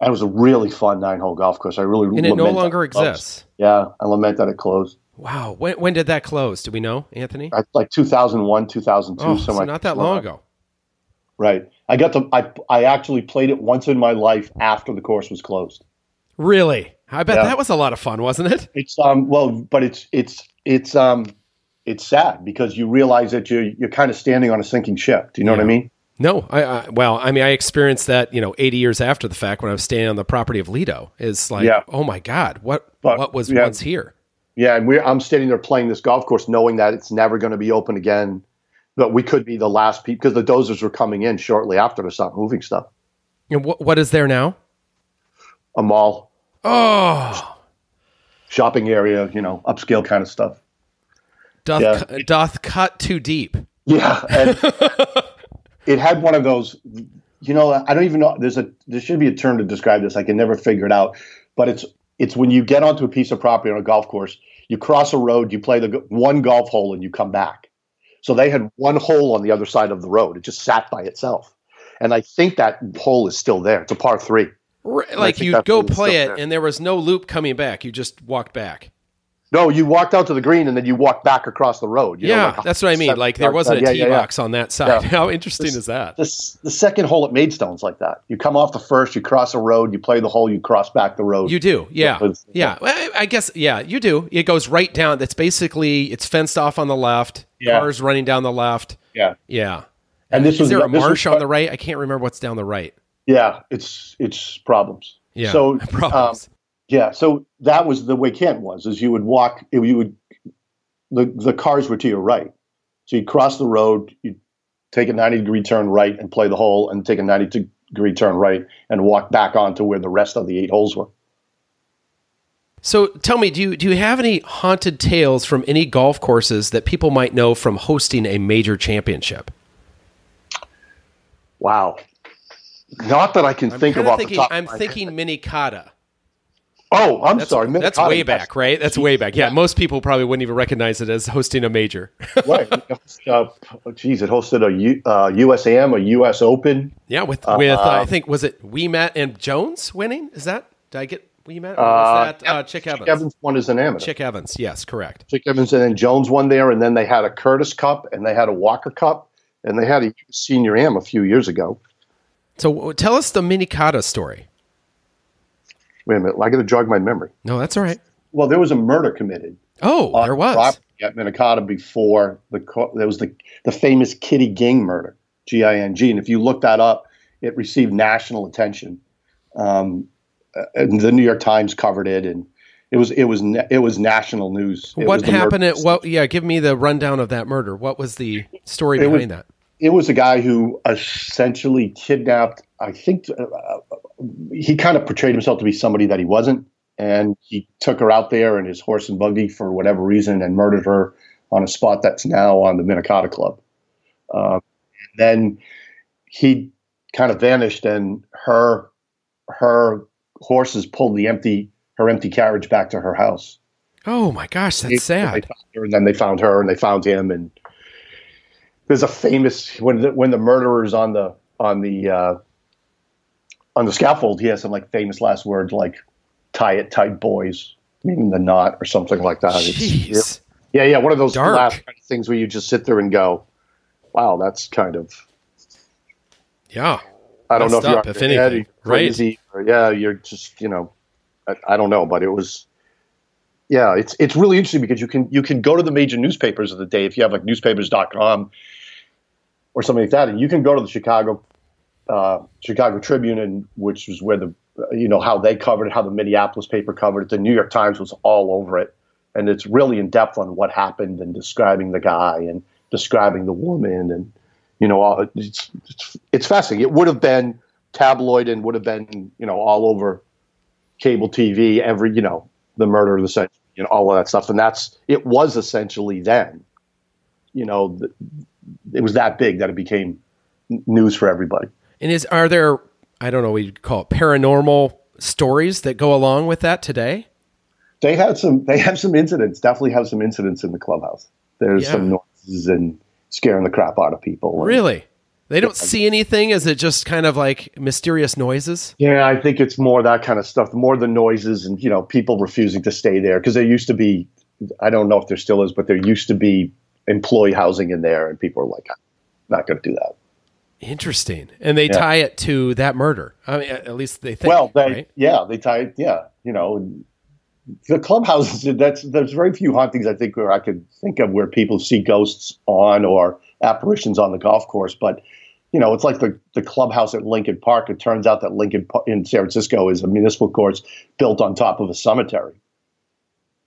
And it was a really fun nine-hole golf course. I really And it no longer exists. Yeah, I lament that it closed. Wow. When when did that close? Do we know, Anthony? I, like two thousand one, two thousand two. Oh, so not that long ago. Right. I got to, I, I actually played it once in my life after the course was closed. Really? I bet yeah. That was a lot of fun, wasn't it? It's um well, but it's it's it's um it's sad because you realize that you you're kind of standing on a sinking ship. Do you know yeah. what I mean? No, I, I well, I mean, I experienced that you know eighty years after the fact when I was staying on the property of Lido. It's like, yeah. oh my God, what but, what was yeah. once here? Yeah, and we I'm standing there playing this golf course, knowing that it's never going to be open again, but we could be the last people because the dozers were coming in shortly after to stop moving stuff. And what what is there now? A mall. Oh, shopping area, you know, upscale kind of stuff. Doth yeah. cu- doth cut too deep. Yeah, and it had one of those. You know, I don't even know. There's a there should be a term to describe this. I can never figure it out. But it's it's when you get onto a piece of property on a golf course, you cross a road, you play the one golf hole, and you come back. So they had one hole on the other side of the road. It just sat by itself, and I think that hole is still there. It's a par three. Like you'd go play it, and there was no loop coming back. You just walked back. No, you walked out to the green, and then you walked back across the road. You yeah, know, like that's what I mean. Like there wasn't a tee box on that side. Yeah. How interesting this, is that? This, the second hole at Maidstone's like that. You come off the first, you cross a road, you play the hole, you cross back the road. You do, yeah, yeah. yeah. Well, I guess, yeah, you do. It goes right down. That's basically it's fenced off on the left. Yeah. Cars running down the left. Yeah, yeah. And this is was, there a marsh was, on the right? I can't remember what's down the right. Yeah, it's it's problems. Yeah, so problems. Um, Yeah, so that was the way Canton was, is you would walk, you would, the, the cars were to your right. So you'd cross the road, you'd take a ninety-degree turn right and play the hole, and take a ninety-degree turn right and walk back on to where the rest of the eight holes were. So tell me, do you, do you have any haunted tales from any golf courses that people might know from hosting a major championship? Wow. Not that I can I'm think of off thinking, the top I'm of my thinking head. Minicata. Oh, I'm that's, sorry. Minicata. That's way back, right? That's way back. Yeah, yeah, most people probably wouldn't even recognize it as hosting a major. Right. Uh, geez, it hosted a U, uh, U S A M, a U S Open. Yeah, with, with uh, uh, I think, was it WeMat and Jones winning? Is that, did I get WeMat? Or was that uh, uh, Chick Evans? Chick Evans won as an amateur. Chick Evans, yes, correct. Chick Evans and then Jones won there, and then they had a Curtis Cup, and they had a Walker Cup, and they had a Senior Am a few years ago. So tell us the Minicata story. Wait a minute, I got to jog my memory. No, that's all right. Well, there was a murder committed. Oh, there was. At Minicata before the there was the the famous Kitty Ging murder, G I N G, and if you look that up, it received national attention. Um, and the New York Times covered it, and it was it was it was national news. It what happened? At, what? Yeah, give me the rundown of that murder. What was the story it behind was, that? It was a guy who essentially kidnapped, I think uh, he kind of portrayed himself to be somebody that he wasn't. And he took her out there in his horse and buggy for whatever reason and murdered her on a spot that's now on the Minicata Club. Um, then he kind of vanished, and her, her horses pulled the empty, her empty carriage back to her house. Oh my gosh. That's they, sad. They found her, and then they found her and they found him, and there's a famous when the, when the murderer's on the on the uh, on the scaffold, he has some like famous last words like "tie it tight, boys," meaning the knot or something like that. Jeez. Yeah, yeah, one of those last kind of things where you just sit there and go, "Wow, that's kind of yeah." I don't know if you're if anything, crazy, right? Or, yeah, you're just you know, I, I don't know, but it was. Yeah, it's it's really interesting because you can you can go to the major newspapers of the day if you have like newspapers dot com. Or something like that, and you can go to the Chicago, uh, Chicago Tribune, and which was where the, you know, how they covered it, how the Minneapolis paper covered it. The New York Times was all over it, and it's really in depth on what happened and describing the guy and describing the woman, and you know, all, it's, it's it's fascinating. It would have been tabloid and would have been you know all over cable T V every you know the murder of the century and all of that stuff, and that's it was essentially then, you know. The, It was that big that it became news for everybody. And is are there, I don't know what you'd call it, paranormal stories that go along with that today? They had some. They have some incidents. Definitely have some incidents in the clubhouse. There's yeah. some noises and scaring the crap out of people. And, really? They don't yeah. see anything? Is it just kind of like mysterious noises? Yeah, I think it's more that kind of stuff. More the noises and you know people refusing to stay there because there used to be. I don't know if there still is, but there used to be employee housing in there, and people are like, I'm not going to do that. Interesting. And they yeah. tie it to that murder. I mean, at least they think, well, they, right? yeah, they tie it. Yeah. You know, the clubhouses, that's, there's very few hauntings I think where I could think of where people see ghosts on or apparitions on the golf course. But, you know, it's like the, the clubhouse at Lincoln Park. It turns out that Lincoln in San Francisco is a municipal course built on top of a cemetery.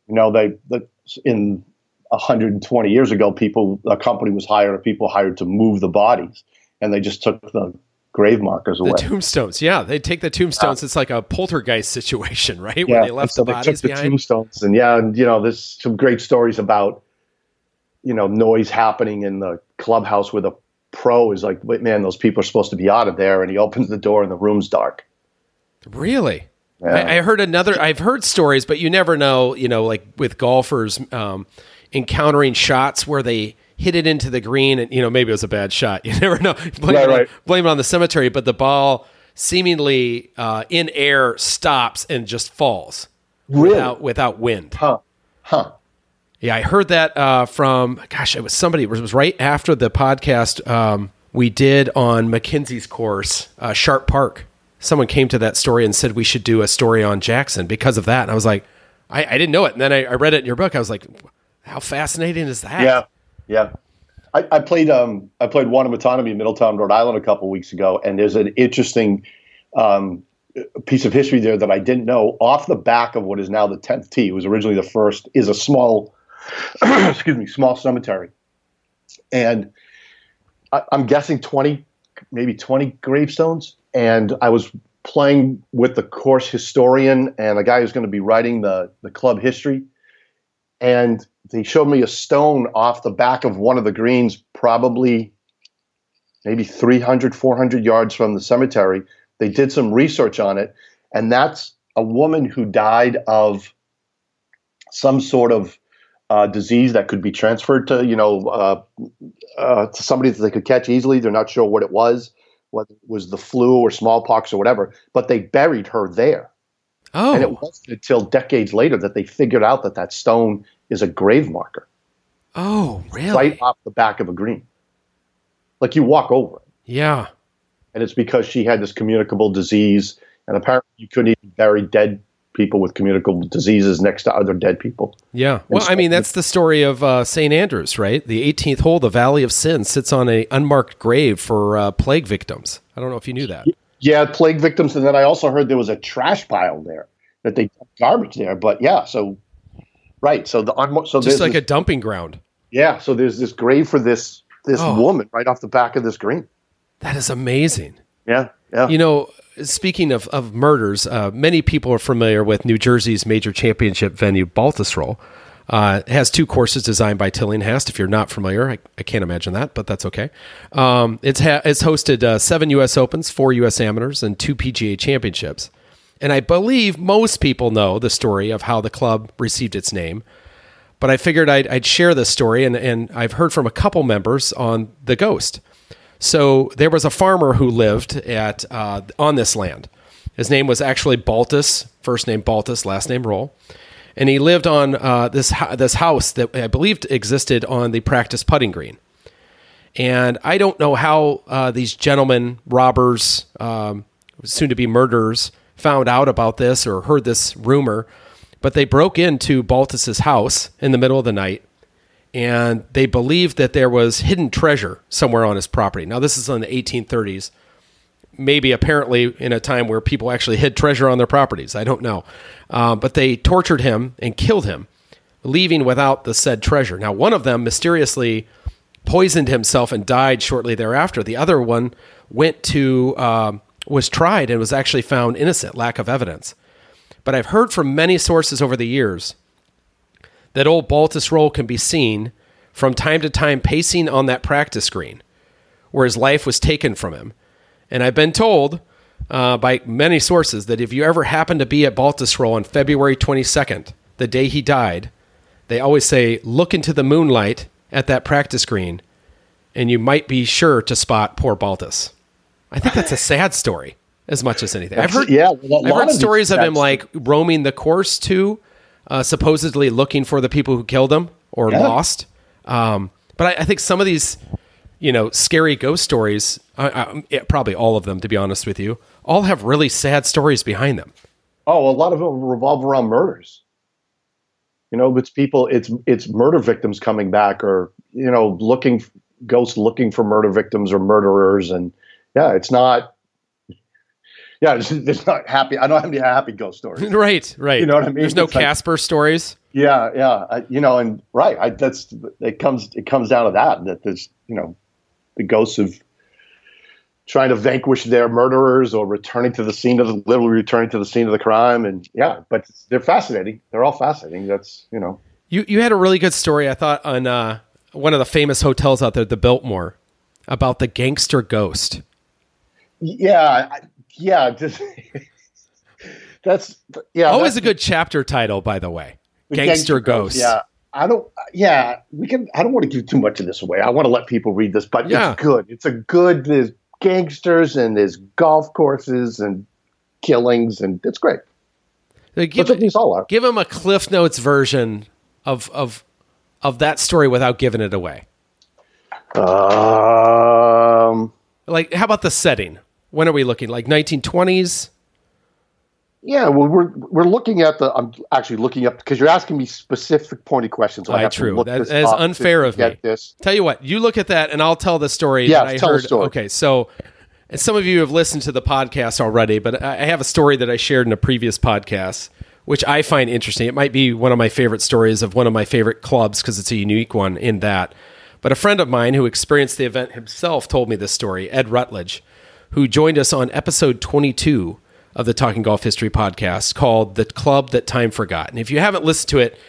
You know, they, the, in, one hundred twenty years ago, people, a company was hired, or people hired to move the bodies, and they just took the grave markers away. The tombstones, yeah, they take the tombstones. Yeah. It's like a poltergeist situation, right? Yeah. Where they left so the bodies they took behind. The tombstones, and yeah, and you know, there's some great stories about, you know, noise happening in the clubhouse where the pro is like, "Wait, man, those people are supposed to be out of there," and he opens the door and the room's dark. Really? Yeah. I, I heard another. I've heard stories, but you never know. You know, like with golfers. Um, encountering shots where they hit it into the green and, you know, maybe it was a bad shot. You never know. Blame, right, it, right. blame it on the cemetery, but the ball seemingly uh, in air stops and just falls really? without, without wind. Huh. Huh. Yeah. I heard that uh, from, gosh, it was somebody, it was right after the podcast um, we did on McKenzie's course, uh, Sharp Park. Someone came to that story and said, we should do a story on Jackson because of that. And I was like, I, I didn't know it. And then I, I read it in your book. I was like, how fascinating is that? Yeah, yeah. I, I played um I played Wanamatonami in Middletown, Rhode Island a couple weeks ago, and there's an interesting um, piece of history there that I didn't know, off the back of what is now the tenth tee. It was originally the first, is a small, excuse me, small cemetery. And I, I'm guessing twenty, maybe twenty gravestones. And I was playing with the course historian and a guy who's going to be writing the, the club history. And they showed me a stone off the back of one of the greens, probably maybe three hundred, four hundred yards from the cemetery. They did some research on it, and that's a woman who died of some sort of uh, disease that could be transferred to, you know, uh, uh, to somebody that they could catch easily. They're not sure what it was, whether it was the flu or smallpox or whatever, but they buried her there. Oh. And it wasn't until decades later that they figured out that that stone is a grave marker. Oh, really? Right off the back of a green. Like you walk over it. Yeah. And it's because she had this communicable disease, and apparently you couldn't even bury dead people with communicable diseases next to other dead people. Yeah. And well, so- I mean, that's the story of uh, Saint Andrews, right? The eighteenth hole, the Valley of Sin, sits on an unmarked grave for uh, plague victims. I don't know if you knew that. Yeah, plague victims. And then I also heard there was a trash pile there, that they dumped garbage there. But yeah, so, right. So the unmarked. So just like this, a dumping ground. Yeah. So there's this grave for this this oh. woman right off the back of this green. That is amazing. Yeah, yeah. You know, speaking of, of murders, uh, many people are familiar with New Jersey's major championship venue, Baltusrol. Uh, it has two courses designed by Tillinghast. If you're not familiar, I, I can't imagine that, but that's okay. Um, it's, ha- it's hosted uh, seven U S Opens, four U S Amateurs, and two P G A Championships. And I believe most people know the story of how the club received its name. But I figured I'd, I'd share this story, and, and I've heard from a couple members on The Ghost. So there was a farmer who lived at uh, on this land. His name was actually Baltus, first name Baltus, last name Roll. And he lived on uh, this ho- this house that I believed existed on the practice putting green. And I don't know how uh, these gentlemen, robbers, um, soon-to-be murderers, found out about this or heard this rumor, but they broke into Baltus's house in the middle of the night. And they believed that there was hidden treasure somewhere on his property. Now, this is in the eighteen thirties, maybe apparently in a time where people actually hid treasure on their properties. I don't know. Uh, but they tortured him and killed him, leaving without the said treasure. Now, one of them mysteriously poisoned himself and died shortly thereafter. The other one went to, um, was tried and was actually found innocent, lack of evidence. But I've heard from many sources over the years that old Baltusrol can be seen from time to time pacing on that practice green where his life was taken from him. And I've been told uh, by many sources that if you ever happen to be at Baltusrol on February twenty-second, the day he died, they always say, look into the moonlight at that practice green, and you might be sure to spot poor Baltus. I think that's a sad story as much as anything. I've heard, yeah, well, I've heard stories of him like roaming the course too, Uh, supposedly looking for the people who killed him or yeah. lost. Um, but I, I think some of these, you know, scary ghost stories, I, I, yeah, probably all of them, to be honest with you, all have really sad stories behind them. Oh, a lot of them revolve around murders. You know, it's people, it's it's murder victims coming back, or, you know, looking, ghosts looking for murder victims or murderers. And yeah, it's not, yeah, there's not happy. I don't have any happy ghost stories. Right, right. You know what I mean? There's no it's Casper like, stories. Yeah, yeah. I, you know, and right. I, that's it comes. It comes down to that. That there's, you know, the ghosts of trying to vanquish their murderers or returning to the scene of the literally returning to the scene of the crime. And yeah, but they're fascinating. They're all fascinating. That's you know. You you had a really good story, I thought, on uh, one of the famous hotels out there, the Biltmore, about the gangster ghost. Yeah. I, Yeah, just, that's yeah. Always that's, a good chapter title, by the way. Gangster, Gangster Ghosts. Yeah, I don't. Yeah, we can. I don't want to give too much of this away. I want to let people read this, but yeah. It's good. It's a good. There's gangsters and there's golf courses and killings, and it's great. Give, these all are. Give them a Cliff Notes version of of of that story without giving it away. Um, like how about the setting? When are we looking? Like nineteen twenties? Yeah, well, we're we're looking at the. I'm actually looking up because you're asking me specific pointy questions. So I have true. To look that, this that is unfair of me. This. Tell you what, you look at that, and I'll tell the story. Yeah, tell heard. The story. Okay, so and some of you have listened to the podcast already, but I have a story that I shared in a previous podcast, which I find interesting. It might be one of my favorite stories of one of my favorite clubs because it's a unique one in that. But a friend of mine who experienced the event himself told me this story, Ed Rutledge, who joined us on episode twenty-two of the Talking Golf History podcast called The Club That Time Forgot. And if you haven't listened to it,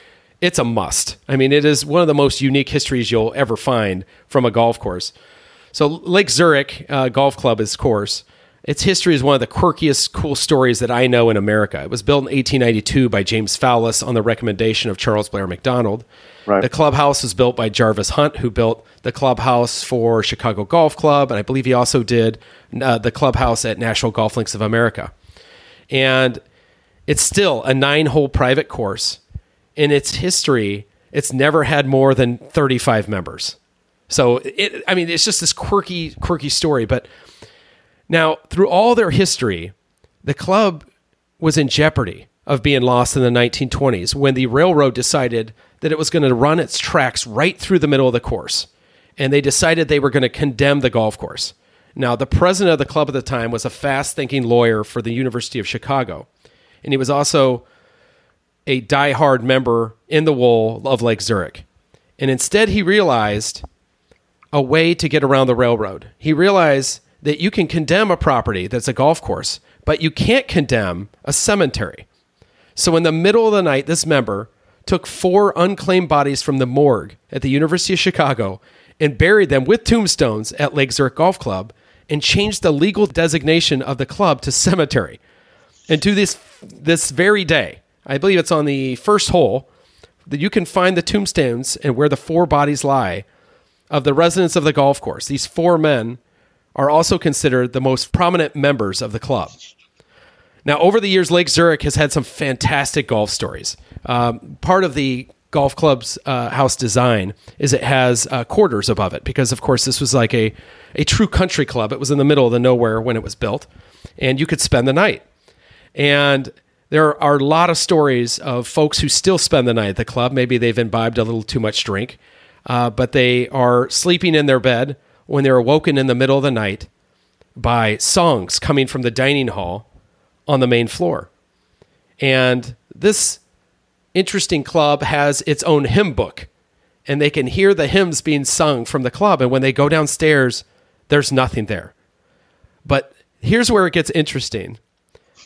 it's a must. I mean, it is one of the most unique histories you'll ever find from a golf course. So Lake Zurich uh, Golf Club is course. Its history is one of the quirkiest, cool stories that I know in America. It was built in eighteen ninety-two by James Fowlis on the recommendation of Charles Blair McDonald. Right. The clubhouse was built by Jarvis Hunt, who built the clubhouse for Chicago Golf Club, and I believe he also did uh, the clubhouse at National Golf Links of America. And it's still a nine-hole private course. In its history, it's never had more than thirty-five members. So, it, I mean, it's just this quirky, quirky story, but... Now, through all their history, the club was in jeopardy of being lost in the nineteen twenties when the railroad decided that it was going to run its tracks right through the middle of the course, and they decided they were going to condemn the golf course. Now, the president of the club at the time was a fast-thinking lawyer for the University of Chicago, and he was also a diehard member in the wool of Lake Zurich. And instead, he realized a way to get around the railroad. He realized that you can condemn a property that's a golf course, but you can't condemn a cemetery. So in the middle of the night, this member took four unclaimed bodies from the morgue at the University of Chicago and buried them with tombstones at Lake Zurich Golf Club and changed the legal designation of the club to cemetery. And to this this very day, I believe it's on the first hole, that you can find the tombstones and where the four bodies lie of the residents of the golf course. These four men are also considered the most prominent members of the club. Now, over the years, Lake Zurich has had some fantastic golf stories. Um, part of the golf club's uh, house design is it has uh, quarters above it because, of course, this was like a, a true country club. It was in the middle of the nowhere when it was built, and you could spend the night. And there are a lot of stories of folks who still spend the night at the club. Maybe they've imbibed a little too much drink, uh, but they are sleeping in their bed when they're awoken in the middle of the night by songs coming from the dining hall on the main floor. And this interesting club has its own hymn book, and they can hear the hymns being sung from the club. And when they go downstairs, there's nothing there. But here's where it gets interesting.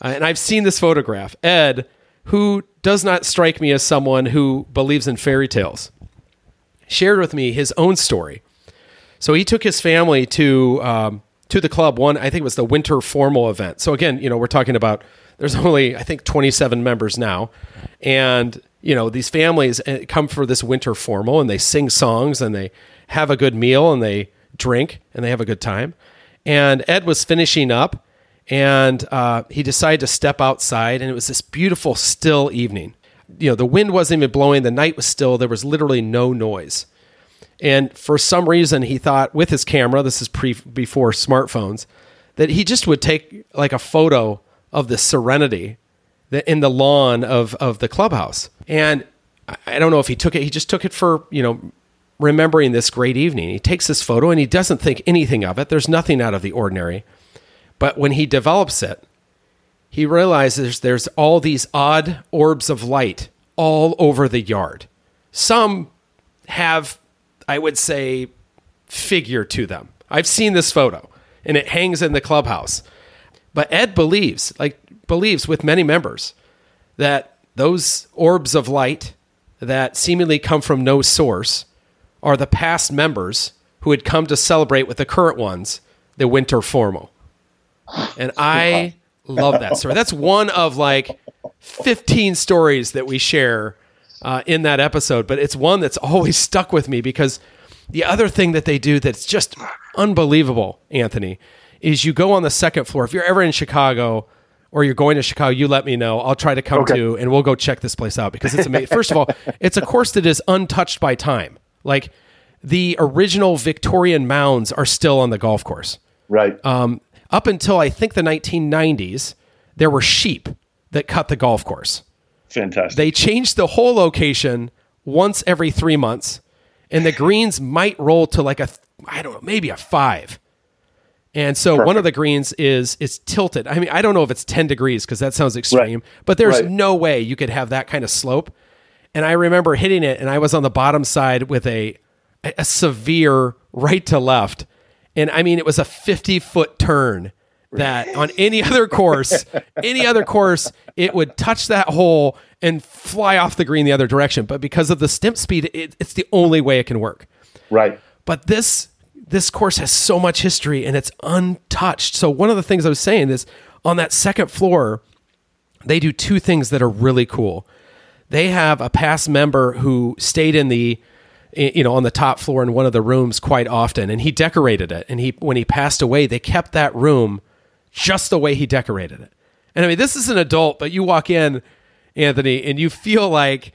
Uh, and I've seen this photograph. Ed, who does not strike me as someone who believes in fairy tales, shared with me his own story. So he took his family to um, to the club one, I think it was the winter formal event. So again, you know, we're talking about there's only, I think, twenty-seven members now. And, you know, these families come for this winter formal and they sing songs and they have a good meal and they drink and they have a good time. And Ed was finishing up and uh, he decided to step outside, and it was this beautiful still evening. You know, the wind wasn't even blowing. The night was still. There was literally no noise. And for some reason, he thought with his camera, this is pre before smartphones, that he just would take like a photo of the serenity that in the lawn of, of the clubhouse. And I don't know if he took it. He just took it for, you know, remembering this great evening. He takes this photo and he doesn't think anything of it. There's nothing out of the ordinary. But when he develops it, he realizes there's all these odd orbs of light all over the yard. Some have, I would say, figure to them. I've seen this photo, and it hangs in the clubhouse. But Ed believes, like believes with many members, that those orbs of light that seemingly come from no source are the past members who had come to celebrate with the current ones the winter formal. And I love that story. That's one of like fifteen stories that we share Uh, in that episode, but it's one that's always stuck with me because the other thing that they do that's just unbelievable, Anthony, is you go on the second floor. If you're ever in Chicago or you're going to Chicago, you let me know. I'll try to come okay. to, and we'll go check this place out because it's amazing. First of all, it's a course that is untouched by time. Like the original Victorian mounds are still on the golf course. Right. Um, up until I think the nineteen nineties, there were sheep that cut the golf course. Fantastic. They changed the whole location once every three months, and the greens might roll to like a, I don't know, maybe a five. And so Perfect. One of the greens is is tilted. I mean, I don't know if it's ten degrees because that sounds extreme, right. but there's right. no way you could have that kind of slope. And I remember hitting it, and I was on the bottom side with a a severe right to left. And I mean, it was a fifty-foot turn that on any other course, any other course, it would touch that hole and fly off the green the other direction. But because of the stimp speed, it, it's the only way it can work. Right. But this... this course has so much history and it's untouched. So one of the things I was saying is on that second floor, they do two things that are really cool. They have a past member who stayed in the, you know, on the top floor in one of the rooms quite often, and he decorated it. And he, when he passed away, they kept that room just the way he decorated it. And I mean, this is an adult, but you walk in, Anthony, and you feel like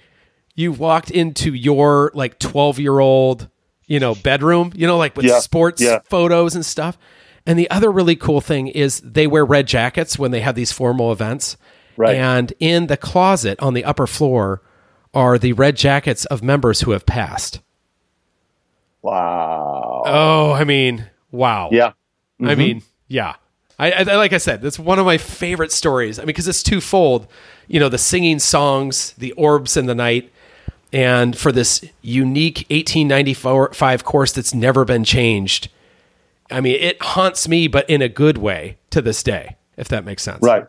you walked into your like twelve year old, you know, bedroom, you know, like with yeah, sports yeah. photos and stuff. And the other really cool thing is they wear red jackets when they have these formal events. Right. And in the closet on the upper floor are the red jackets of members who have passed. Wow. Oh, I mean, wow. Yeah. Mm-hmm. I mean, yeah. I, I like I said, that's one of my favorite stories. I mean, because it's twofold, you know, the singing songs, the orbs in the night, and for this unique eighteen ninety-five course that's never been changed. I mean, it haunts me, but in a good way to this day, if that makes sense. Right.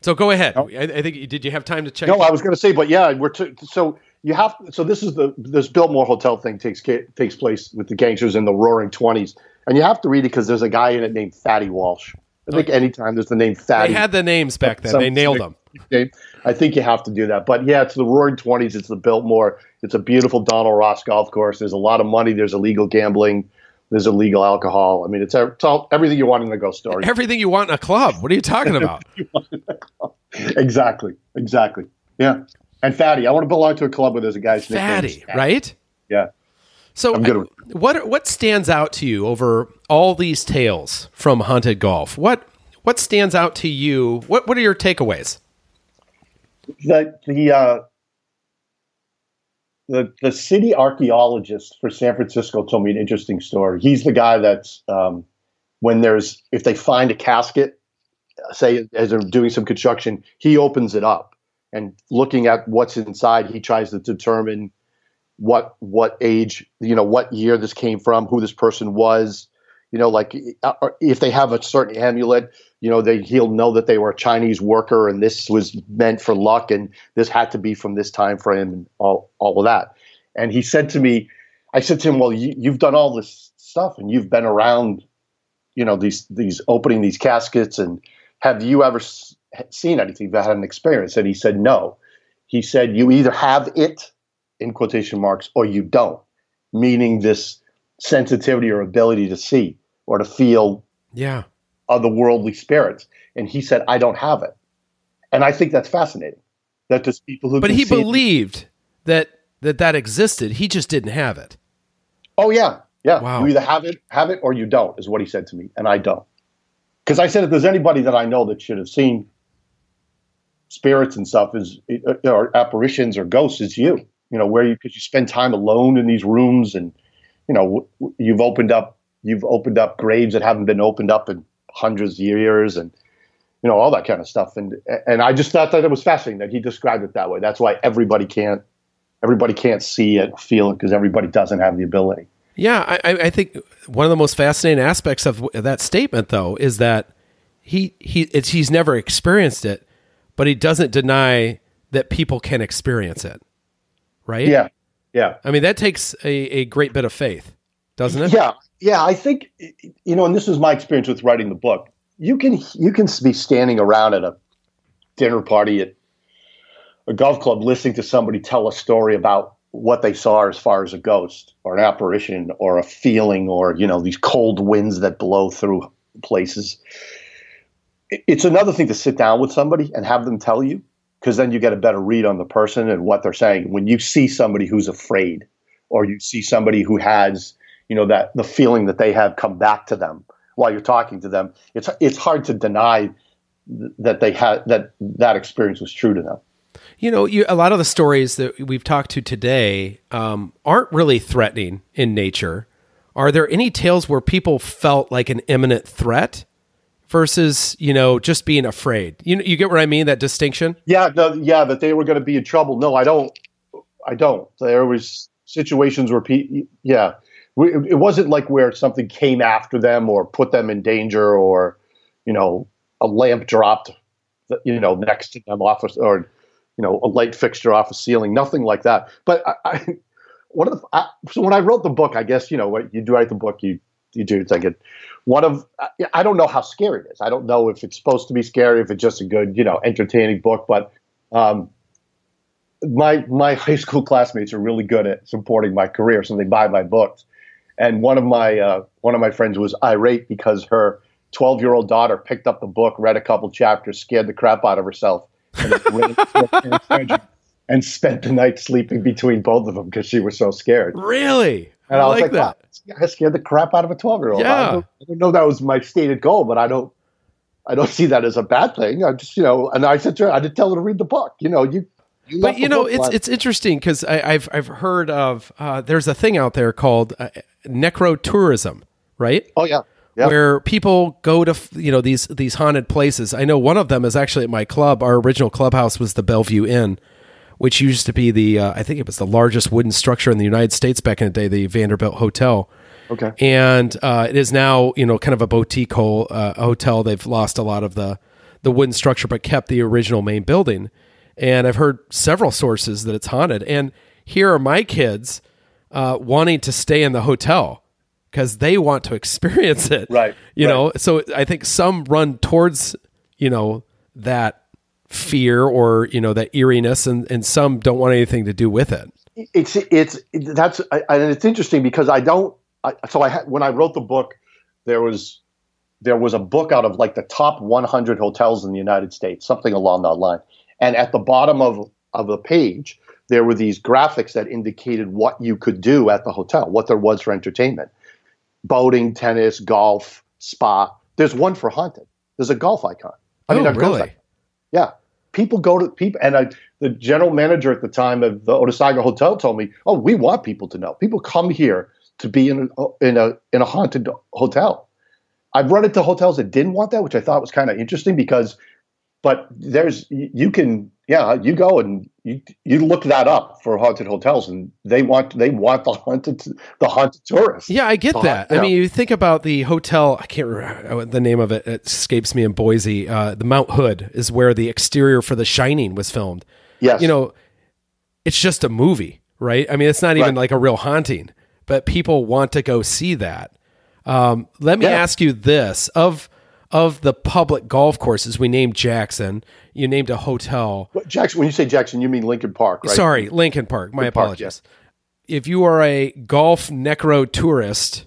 So go ahead. No. I, I think, did you have time to check? No, it? I was going to say, but yeah, we're t- so you have, so this is the, this Biltmore Hotel thing takes, takes place with the gangsters in the roaring twenties. And you have to read it because there's a guy in it named Fatty Walsh. I think anytime there's the name Fatty. They had the names back then. They nailed them. Name, I think you have to do that. But yeah, it's the Roaring Twenties. It's the Biltmore. It's a beautiful Donald Ross golf course. There's a lot of money. There's illegal gambling. There's illegal alcohol. I mean, it's, it's all, everything you want in a ghost story. Everything you want in a club. What are you talking about? You want in a club. Exactly. Exactly. Yeah. And Fatty. I want to belong to a club where there's a guy's Fatty, nickname. Fatty, right? Yeah. So I, what what stands out to you over all these tales from haunted golf? What what stands out to you? What what are your takeaways? The the uh, the, the city archaeologist for San Francisco told me an interesting story. He's the guy that's um, when there's if they find a casket, say as they're doing some construction, he opens it up and looking at what's inside, he tries to determine what what age, you know, what year this came from, who this person was, you know, like if they have a certain amulet, you know, they he'll know that they were a Chinese worker and this was meant for luck and this had to be from this time frame and all, all of that. And he said to me, I said to him, well, you, you've done all this stuff and you've been around, you know, these these opening these caskets, and have you ever seen anything that had an experience? And he said, no. He said, you either have it, in quotation marks, or you don't, meaning this sensitivity or ability to see or to feel yeah. otherworldly spirits. And he said, I don't have it. And I think that's fascinating that there's people who but can he see believed it. that, that that existed. He just didn't have it. Oh yeah. Yeah. Wow. You either have it, have it, or you don't is what he said to me. And I don't. Cause I said, if there's anybody that I know that should have seen spirits and stuff is, or apparitions or ghosts, it's you. You know, where you, because you spend time alone in these rooms, and you know you've opened up you've opened up graves that haven't been opened up in hundreds of years, and you know all that kind of stuff. And and I just thought that it was fascinating that he described it that way. That's why everybody can't everybody can't see it, feel it, because everybody doesn't have the ability. Yeah, I, I think one of the most fascinating aspects of that statement, though, is that he he it's, he's never experienced it, but he doesn't deny that people can experience it. Right? Yeah. Yeah. I mean, that takes a, a great bit of faith, doesn't it? Yeah. Yeah. I think, you know, and this is my experience with writing the book. You can, you can be standing around at a dinner party at a golf club, listening to somebody tell a story about what they saw as far as a ghost or an apparition or a feeling or, you know, these cold winds that blow through places. It's another thing to sit down with somebody and have them tell you, because then you get a better read on the person and what they're saying. When you see somebody who's afraid, or you see somebody who has, you know, that the feeling that they have come back to them while you're talking to them, it's it's hard to deny that they had that that experience was true to them. You know, you, a lot of the stories that we've talked to today um, aren't really threatening in nature, Are there any tales where people felt like an imminent threat versus, you know, just being afraid? You you get what I mean? That distinction? Yeah, no, yeah, that they were going to be in trouble. No, I don't. I don't. There was situations where people, yeah, we, it wasn't like where something came after them or put them in danger, or, you know, a lamp dropped, you know, next to them off, or, you know, a light fixture off a ceiling, nothing like that. But I, I one of the, I, so when I wrote the book, I guess, you know, what you do write the book, you, you do think it. One of, I, I don't know how scary it is. I don't know if it's supposed to be scary, if it's just a good, you know, entertaining book, but, um, My my high school classmates are really good at supporting my career, so they buy my books. And one of my uh, one of my friends was irate because her twelve-year-old daughter picked up the book, read a couple chapters, scared the crap out of herself, and, it and spent the night sleeping between both of them because she was so scared. Really? And I, I was like, like that. Wow, I scared the crap out of a twelve-year-old. Yeah. I, don't, I don't know that was my stated goal, but I don't I don't see that as a bad thing. I just, you know, and I said to her, I did tell her to read the book. You know, you. You but you know, it's line. It's interesting because I've I've heard of uh, there's a thing out there called uh, necrotourism, right? Oh yeah, yeah. Where people go to you know these these haunted places. I know one of them is actually at my club. Our original clubhouse was the Bellevue Inn, which used to be the uh, I think it was the largest wooden structure in the United States back in the day, the Vanderbilt Hotel. Okay, and uh, it is now you know kind of a boutique whole, uh, hotel. They've lost a lot of the the wooden structure, but kept the original main building. And I've heard several sources that it's haunted. And here are my kids uh, wanting to stay in the hotel because they want to experience it. Right. You right. know, so I think some run towards, you know, that fear or, you know, that eeriness, and, and some don't want anything to do with it. It's, it's, that's, I, and it's interesting because I don't, I, so I, when I wrote the book, there was, there was a book out of like the top one hundred hotels in the United States, something along that line. And at the bottom of, of the page, there were these graphics that indicated what you could do at the hotel, what there was for entertainment. Boating, tennis, golf, spa. There's one for haunted. There's a golf icon. I oh, mean, a really? Golf icon. Yeah. People go to people. And I, the general manager at the time of the Otesaga Hotel told me, oh, we want people to know. People come here to be in a, in a, in a haunted hotel. I've run into hotels that didn't want that, which I thought was kind of interesting because – But there's, you can, yeah, you go and you you look that up for haunted hotels, and they want they want the haunted the haunted tourists. Yeah, I get that. Haunt, I know. mean, you think about the hotel. I can't remember the name of it. It escapes me in Boise. Uh, the Mount Hood is where the exterior for The Shining was filmed. Yes, you know, it's just a movie, right? I mean, it's not even right. like a real haunting, but people want to go see that. Um, let me yeah. ask you this: of Of the public golf courses, we named Jackson. You named a hotel. Jackson. When you say Jackson, you mean Lincoln Park, right? Sorry, Lincoln Park. My Lincoln apologies. Park, yeah. If you are a golf necrotourist,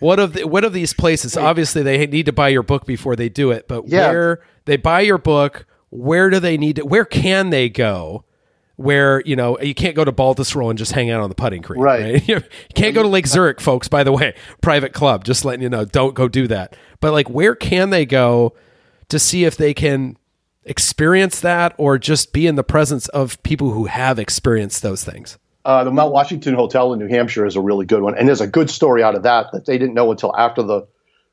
what of the, what of these places? Wait. Obviously, they need to buy your book before they do it. But yeah. where they buy your book, where do they need to? Where can they go? Where, you know, you can't go to Baldus Roll and just hang out on the putting green. Right. right? You can't go to Lake Zurich, folks, by the way. Private club, just letting you know, don't go do that. But like, where can they go to see if they can experience that or just be in the presence of people who have experienced those things? Uh, the Mount Washington Hotel in New Hampshire is a really good one. And there's a good story out of that that they didn't know until after the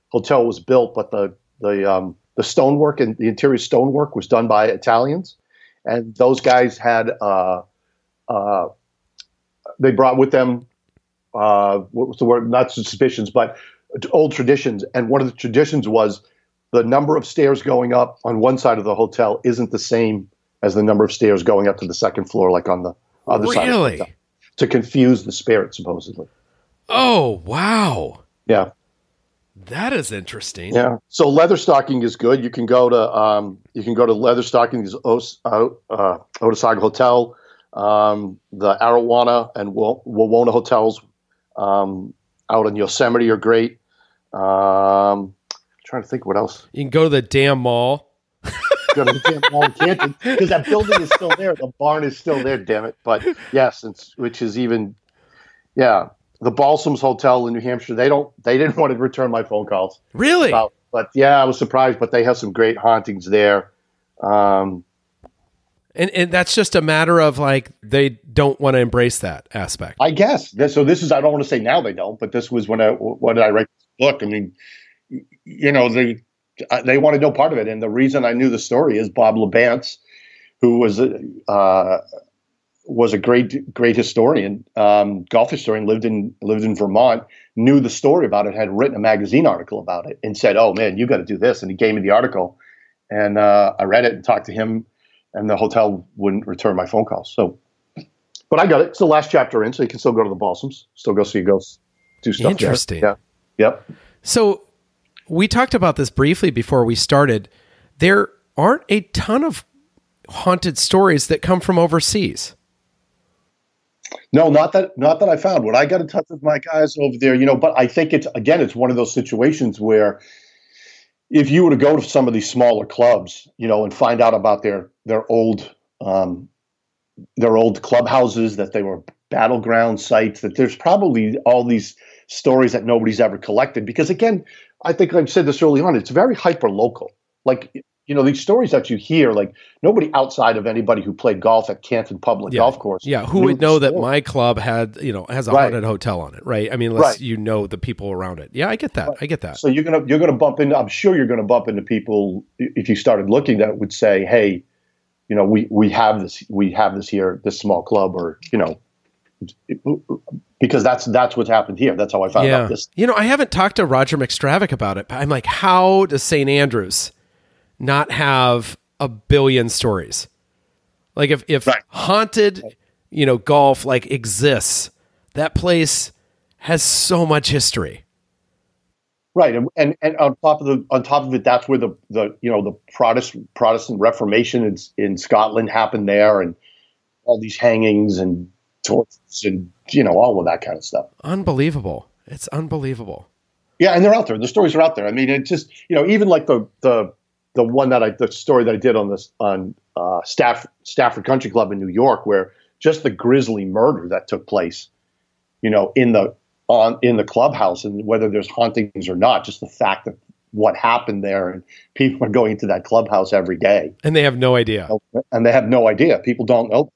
hotel was built. But the, the, um, the stonework and the interior stonework was done by Italians. And those guys had, uh, uh, they brought with them, uh, what was the word? Not suspicions, but old traditions. And one of the traditions was the number of stairs going up on one side of the hotel isn't the same as the number of stairs going up to the second floor, like on the other really? side of the hotel, to confuse the spirit, supposedly. Oh, wow. Yeah. That is interesting. Yeah. So Leatherstocking is good. You can go to um, you can go to Leatherstocking's uh, uh, Otesaga Hotel, um, the Arawana and Wawona hotels um, out in Yosemite are great. Um, I'm trying to think what else. You can go to the damn mall. Go to the damn mall in Canton because that building is still there. The barn is still there. Damn it! But yes, it's, which is even yeah. The Balsams Hotel in New Hampshire, they don't, they didn't want to return my phone calls. Really? About, but yeah, I was surprised, but they have some great hauntings there. Um, And and that's just a matter of like, they don't want to embrace that aspect. I guess. So this is, I don't want to say now they don't, but this was when I, when I write this book. I mean, you know, they, they wanted no part of it. And the reason I knew the story is Bob Levance, who was a, uh, was a great, great historian, um, golf historian, lived in, lived in Vermont, knew the story about it, had written a magazine article about it and said, oh man, you got to do this. And he gave me the article and uh, I read it and talked to him, and the hotel wouldn't return my phone calls. So, but I got it. It's the last chapter in, so you can still go to the Balsams, still go see ghosts, do stuff. Interesting. There. Yeah. Yep. So we talked about this briefly before we started. There aren't a ton of haunted stories that come from overseas. No, not that, not that I found. When I got in touch with my guys over there, you know, but I think it's, again, it's one of those situations where if you were to go to some of these smaller clubs, you know, and find out about their, their old, um, their old clubhouses, that they were battleground sites, that there's probably all these stories that nobody's ever collected. Because again, I think I've said this early on, it's very hyper local. Like, you know, these stories that you hear, like nobody outside of anybody who played golf at Canton Public yeah. Golf Course. Yeah, who would know that my club had, you know, has a right. haunted hotel on it, right? I mean, unless right. you know the people around it. Yeah, I get that. Right. I get that. So you're gonna you're gonna bump into. I'm sure you're gonna bump into people if you started looking that would say, hey, you know, we we have this we have this here, this small club, or you know. It, because that's that's what happened here. That's how I found yeah. out this. You know, I haven't talked to Roger McStravick about it, but I'm like, how does Saint Andrews not have a billion stories? Like if, if right. haunted, you know, golf like exists, that place has so much history. Right. And, and, and on top of the, on top of it, that's where the, the, you know, the Protestant Protestant Reformation in, in Scotland happened there, and all these hangings and torches and, you know, all of that kind of stuff. Unbelievable. It's unbelievable. Yeah. And they're out there. The stories are out there. I mean, it just, you know, even like the, the, the one that I, the story that I did on this, on uh, Staff, Stafford Country Club in New York, where just the grisly murder that took place, you know, in the, on, in the clubhouse, and whether there's hauntings or not, just the fact that what happened there, and people are going into that clubhouse every day. And they have no idea. And they have no idea. People don't know.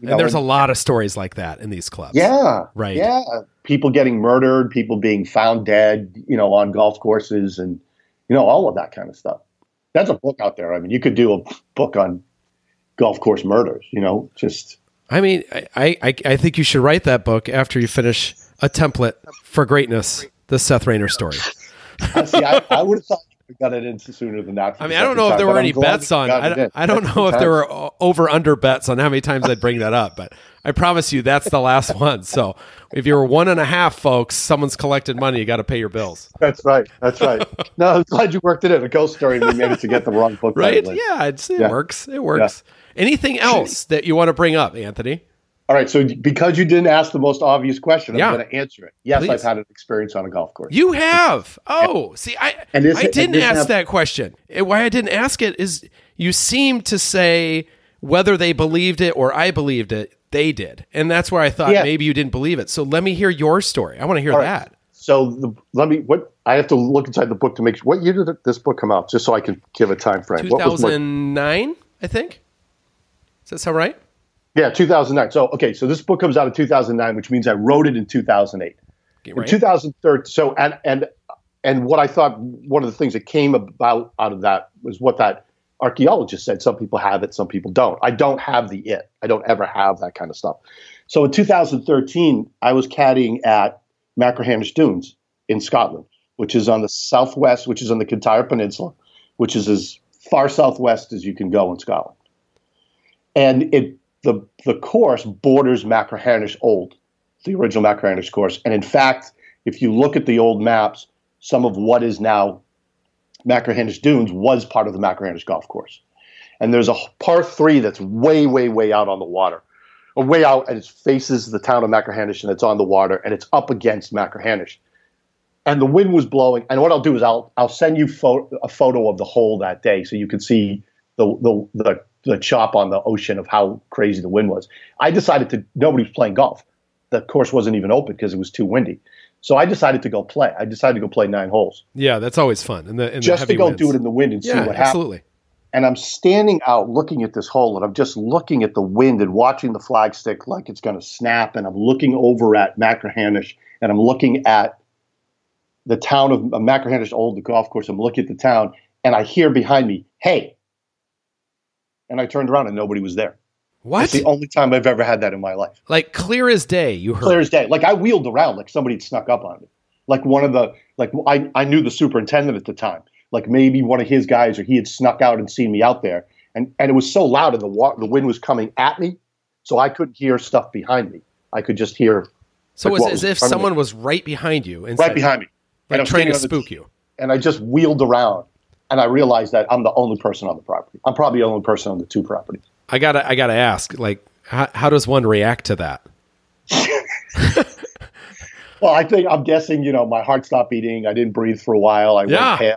You know, and there's and, a lot of stories like that in these clubs. Yeah. Right. Yeah. People getting murdered, people being found dead, you know, on golf courses, and, you know, all of that kind of stuff. That's a book out there. I mean, you could do a book on golf course murders, you know, just. I mean, I, I, I think you should write that book after you finish A Template for Greatness, the Seth Rayner story. See, I, I would have thought we got it in sooner than that. I mean, I don't know if there were any bets on. I, I don't know if there were over under bets on how many times I'd bring that up, but I promise you that's the last one. So if you were one and a half, folks, someone's collected money. You got to pay your bills. That's right. That's right. No, I'm glad you worked it in. A ghost story. We managed to get the wrong book. Right? Yeah, it's, it yeah. works. It works. Yeah. Anything else that you want to bring up, Anthony? All right. So because you didn't ask the most obvious question, I'm yeah. going to answer it. Yes, please. I've had an experience on a golf course. You have. Oh, see, I and this, I didn't ask have... that question. Why I didn't ask it is you seem to say whether they believed it or I believed it, they did. And that's where I thought yeah. maybe you didn't believe it. So let me hear your story. I want to hear right. that. So the, let me, what I have to look inside the book to make sure, what year did this book come out? Just so I can give a time frame. two thousand nine, my... I think. Does that sound right? Yeah, two thousand nine. So, okay, so this book comes out in two thousand nine, which means I wrote it in two thousand eight. Okay, right. In two thousand thirteen, so, and, and and what I thought, one of the things that came about out of that was what that archaeologist said. Some people have it, some people don't. I don't have the it. I don't ever have that kind of stuff. So in two thousand thirteen, I was caddying at Machrihamish Dunes in Scotland, which is on the southwest, which is on the Kintyre Peninsula, which is as far southwest as you can go in Scotland. And it The the course borders Machrihamish Old, the original Machrihamish course. And in fact, if you look at the old maps, some of what is now Machrihamish Dunes was part of the Machrihamish golf course. And there's a par three that's way, way, way out on the water, or way out, and it faces the town of Machrihamish, and it's on the water, and it's up against Machrihamish. And the wind was blowing. And what I'll do is I'll I'll send you fo- a photo of the hole that day so you can see the the the the chop on the ocean of how crazy the wind was. I decided to, nobody was playing golf. The course wasn't even open because it was too windy. So I decided to go play. I decided to go play nine holes. Yeah, that's always fun. And the, and just the heavy to go winds. Do it in the wind and yeah, see what absolutely. Happens. And I'm standing out looking at this hole, and I'm just looking at the wind and watching the flag stick like it's going to snap. And I'm looking over at Machrihanish, and I'm looking at the town of uh, Machrihanish Old, the golf course. I'm looking at the town, and I hear behind me, "Hey!" And I turned around, and nobody was there. What? It's the only time I've ever had that in my life. Like clear as day, you heard. Clear as day. Like I wheeled around like somebody had snuck up on me. Like one of the like I, I knew the superintendent at the time. Like maybe one of his guys or he had snuck out and seen me out there. And and it was so loud and the wa- the wind was coming at me, so I couldn't hear stuff behind me. I could just hear. So like, it was as was if someone was right behind you. Inside, right behind me. Like and trying to spook the, you. And I just wheeled around and I realized that I'm the only person on the property. I'm probably the only person on the two properties. I gotta, I gotta ask, like, how, how does one react to that? Well, I think I'm guessing, you know, my heart stopped beating. I didn't breathe for a while. I yeah. went pale.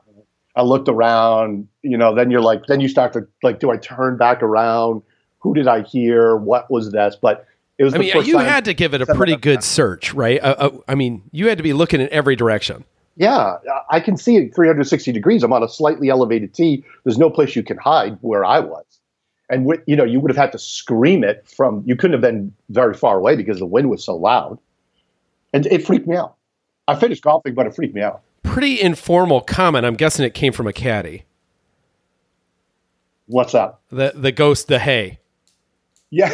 I looked around. You know, then you're like, then you start to like, do I turn back around? Who did I hear? What was this? But it was. I the mean, first you time had to give it a pretty good time. search, right? Uh, uh, I mean, you had to be looking in every direction. Yeah, I can see it three hundred sixty degrees. I'm on a slightly elevated tee. There's no place you can hide where I was. And, you know, you would have had to scream it from – you couldn't have been very far away because the wind was so loud. And it freaked me out. I finished golfing, but it freaked me out. Pretty informal comment. I'm guessing it came from a caddy. What's up? The the ghost, the hey. Yeah.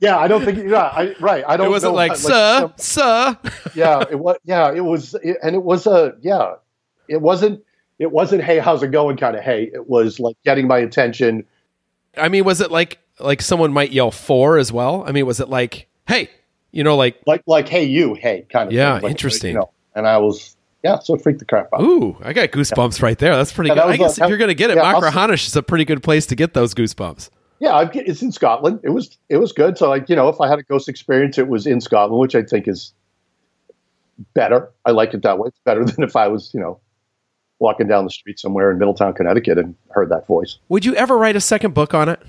Yeah, I don't think yeah, – I, right. I don't know. It wasn't know, like, like, sir, some, sir. yeah, it was – yeah, it was – and it was a – yeah, it wasn't – It wasn't, hey, how's it going kind of hey. It was like getting my attention. I mean, was it like like someone might yell four as well? I mean, was it like, hey, you know, like... Like, like hey, you, hey, kind of yeah, thing. Yeah, interesting. Like, you know, and I was, yeah, so it freaked the crap out. Ooh, I got goosebumps yeah. right there. That's pretty yeah, good. I guess a, if you're going to get it, yeah, Machrihanish is a pretty good place to get those goosebumps. Yeah, I've, it's in Scotland. It was it was good. So, like, you know, if I had a ghost experience, it was in Scotland, which I think is better. I like it that way. It's better than if I was, you know... walking down the street somewhere in Middletown, Connecticut, and heard that voice. Would you ever write a second book on it?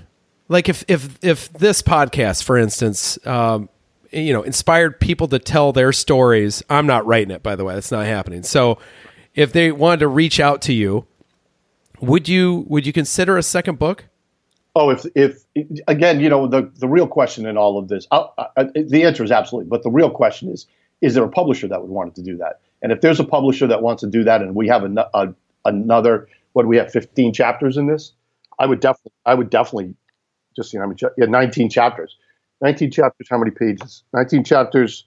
Like if if if this podcast, for instance, um, you know, inspired people to tell their stories. I'm not writing it, by the way. That's not happening. So, if they wanted to reach out to you, would you would you consider a second book? Oh, if if again, you know, the the real question in all of this, I, I, the answer is absolutely. But the real question is, is there a publisher that would want to do that? And if there's a publisher that wants to do that, and we have an, a, another, what do we have, fifteen chapters in this? I would definitely, I would definitely, just you know, I mean, yeah, nineteen chapters, nineteen chapters. How many pages? nineteen chapters,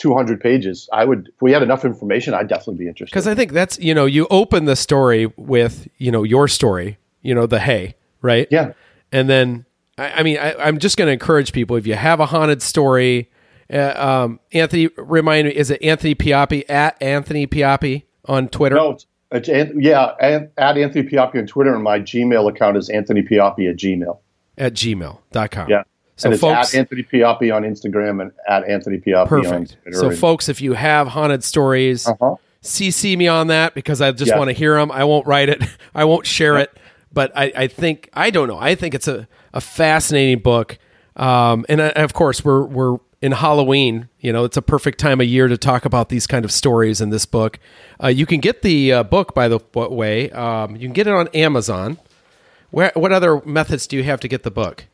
two hundred pages. I would, if we had enough information, I'd definitely be interested. Because I think that's, you know, you open the story with, you know, your story, you know, the hey, right? Yeah. And then, I, I mean, I, I'm just going to encourage people if you have a haunted story. Uh, um, Anthony, remind me, is it Anthony Pioppi at Anthony Pioppi on Twitter? No, it's, it's an, yeah, an, at Anthony Pioppi on Twitter, and my Gmail account is Anthony Pioppi at Gmail at gmail dot com. Yeah, so and folks, it's at Anthony Pioppi on Instagram and at Anthony Pioppi perfect. on Twitter. So, folks, if you have haunted stories, uh-huh. C C me on that because I just yeah. want to hear them. I won't write it. I won't share yeah. it. But I, I think I don't know. I think it's a, a fascinating book, um, and, uh, and of course, we're we're. in Halloween, you know, it's a perfect time of year to talk about these kind of stories in this book. Uh, you can get the uh, book, by the way. Um, you can get it on Amazon. Where? What other methods do you have to get the book?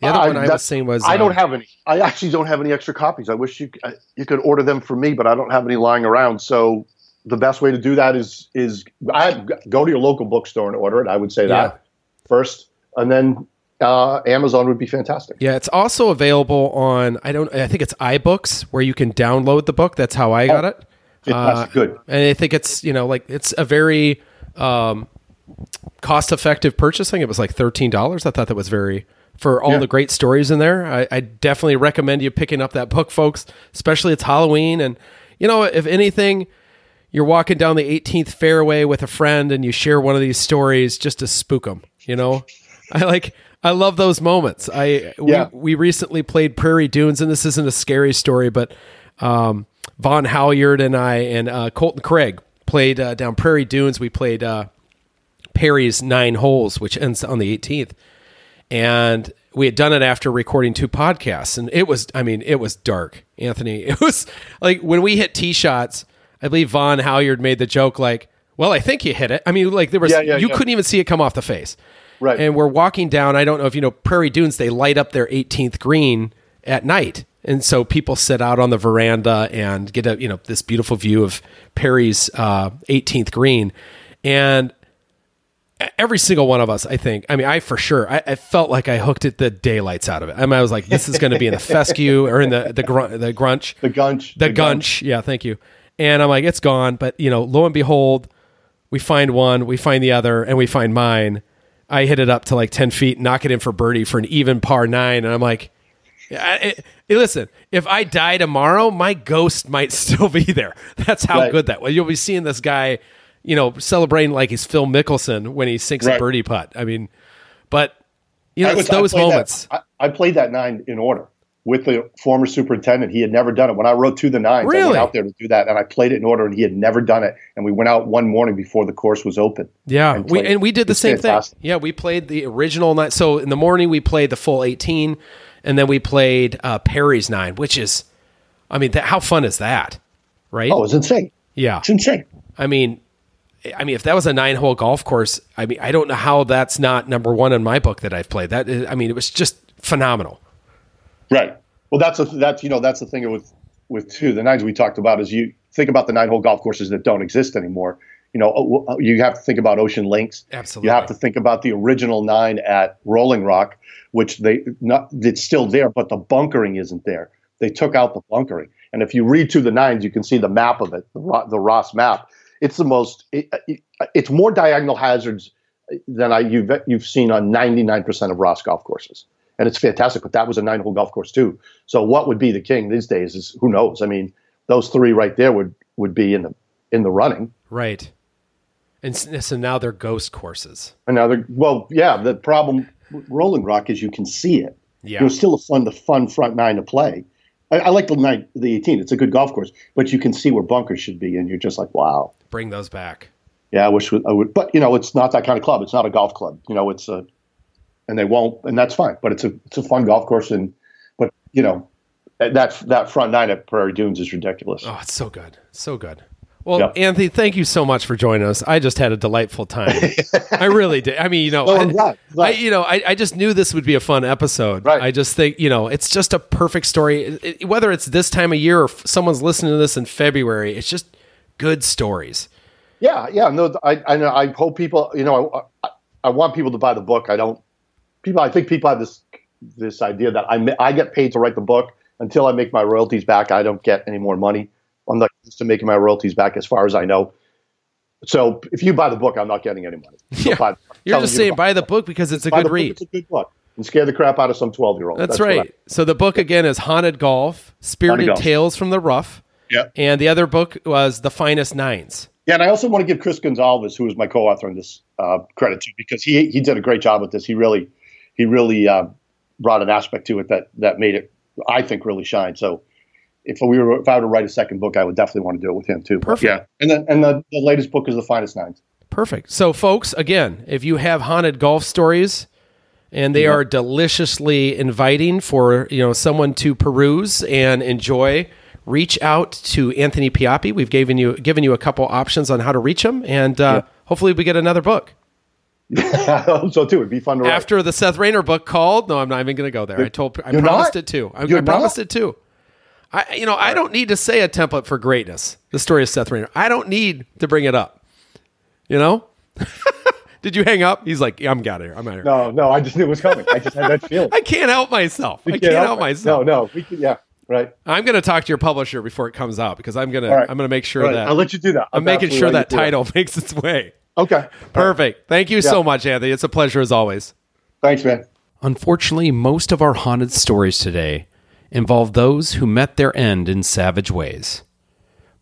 The other uh, one I was saying was... I uh, don't have any. I actually don't have any extra copies. I wish you I, you could order them for me, but I don't have any lying around. So the best way to do that is is I, go to your local bookstore and order it. I would say that yeah. first. And then... Uh, Amazon would be fantastic. Yeah, it's also available on, I don't, I think it's iBooks where you can download the book. That's how I oh, got it. Uh, that's good. And I think it's, you know, like it's a very um, cost-effective purchase. I think it was like thirteen dollars. I thought that was very, for all yeah. the great stories in there. I, I definitely recommend you picking up that book, folks, especially it's Halloween. And, you know, if anything, you're walking down the eighteenth fairway with a friend and you share one of these stories just to spook them, you know? I like... I love those moments. I we, yeah. we recently played Prairie Dunes, and this isn't a scary story, but um, Von Halliard and I and uh, Colton Craig played uh, down Prairie Dunes. We played uh, Perry's Nine Holes, which ends on the eighteenth, and we had done it after recording two podcasts, and it was, I mean, it was dark, Anthony. It was like when we hit tee shots, I believe Von Halliard made the joke like, well, I think you hit it. I mean, like there was, yeah, yeah, you yeah. couldn't even see it come off the face. Right. And we're walking down, I don't know if you know, Prairie Dunes, they light up their eighteenth green at night. And so people sit out on the veranda and get a, you know, this beautiful view of Perry's uh, eighteenth green. And every single one of us, I think, I mean, I for sure, I, I felt like I hooked at the daylights out of it. I mean, I was like, this is going to be in the fescue or in the, the, grun- the grunch, the gunch, the, the gunch. gunch. Yeah. Thank you. And I'm like, it's gone. But you know, lo and behold, we find one, we find the other, and we find mine. I hit it up to like ten feet, knock it in for birdie for an even par nine. And I'm like, I, I, listen, if I die tomorrow, my ghost might still be there. That's how right. good that was. You'll be seeing this guy, you know, celebrating like he's Phil Mickelson when he sinks right. a birdie putt. I mean, but you know, was, it's those I moments. That, I, I played that nine in order with the former superintendent. He had never done it. When I wrote Two the Nines, really? I went out there to do that, and I played it in order, and he had never done it. And we went out one morning before the course was open. Yeah, and, we, and we did the same fantastic. thing. Yeah, we played the original nine. So in the morning, we played the full eighteen. And then we played uh, Perry's nine, which is, I mean, th- how fun is that, right? Oh, it's insane. Yeah, it's insane. I mean, I mean, if that was a nine-hole golf course, I mean, I don't know how that's not number one in my book that I've played. That is, I mean, it was just phenomenal. Right. Well, that's a, that's you know that's the thing with with two the nines we talked about is you think about the nine-hole golf courses that don't exist anymore. You know, you have to think about Ocean Links. Absolutely. You have to think about the original nine at Rolling Rock, which they not it's still there, but the bunkering isn't there. They took out the bunkering. And if you read Two the Nines, you can see the map of it, the, the Ross map. It's the most it, it, it's more diagonal hazards than I you've you've seen on ninety-nine percent of Ross golf courses. And it's fantastic, but that was a nine-hole golf course too. So what would be the king these days is who knows. I mean, those three right there would would be in the in the running. Right. And so now they're ghost courses. Another, well, yeah. The problem with Rolling Rock is you can see it. Yeah, it was still a fun, the fun front nine to play. I, I like the nine, the eighteen. It's a good golf course, but you can see where bunkers should be, and you're just like, wow. Bring those back. Yeah, I wish I would, but you know, it's not that kind of club. It's not a golf club. You know, it's a, and they won't, and that's fine. But it's a, it's a fun golf course, and but you know, that that front nine at Prairie Dunes is ridiculous. Oh, it's so good, so good. Well, yep. Anthony, thank you so much for joining us. I just had a delightful time. I really did. I mean, you know, well, I, right, right. I, you know, I, I just knew this would be a fun episode. Right. I just think, you know, it's just a perfect story. It, whether it's this time of year or f- someone's listening to this in February, it's just good stories. Yeah, yeah. No, I, I know. I hope people, you know, I, I want people to buy the book. I don't. People, I think people have this this idea that I I get paid to write the book until I make my royalties back. I don't get any more money. I'm not used to making my royalties back as far as I know. So if you buy the book, I'm not getting any money. So yeah. You're just saying you buy the book because it's a buy good read. Book, it's a good book. And scare the crap out of some twelve-year-old. That's, That's right. I, so the book, again, is Haunted Golf, Spirited Haunted Tales Golf. From the Rough. Yeah. And the other book was The Finest Nines. Yeah, and I also want to give Chris Gonsalves, who is my co-author on this, uh, credit too, because he he did a great job with this. He really he really uh, brought an aspect to it that that made it, I think, really shine. So If we were, if I were to write a second book, I would definitely want to do it with him too. Perfect. Yeah. And then, and the, the latest book is The Finest Nines. Perfect. So, folks, again, if you have haunted golf stories, and they mm-hmm. are deliciously inviting for you know someone to peruse and enjoy, reach out to Anthony Pioppi. We've given you given you a couple options on how to reach him, and uh, yeah. hopefully we get another book. I hope so too. It'd be fun to write. After the Seth Rayner book called. No, I'm not even going to go there. You're, I told. I promised not? it too. I, I promised it too. I, you know, I don't need to say a template for greatness. The story of Seth Rayner. I don't need to bring it up. You know? Did you hang up? He's like, yeah, I'm out of here. I'm out of here. No, no, I just knew it was coming. I just had that feeling. I can't help myself. You I can't help, help myself. No, no. We can, yeah, right. I'm going to talk to your publisher before it comes out because I'm going right. to I'm going to make sure right. that. I'll let you do that. I'm, I'm making sure that title that. makes its way. Okay. Perfect. Right. Thank you yeah. so much, Anthony. It's a pleasure as always. Thanks, man. Unfortunately, most of our haunted stories today involve those who met their end in savage ways.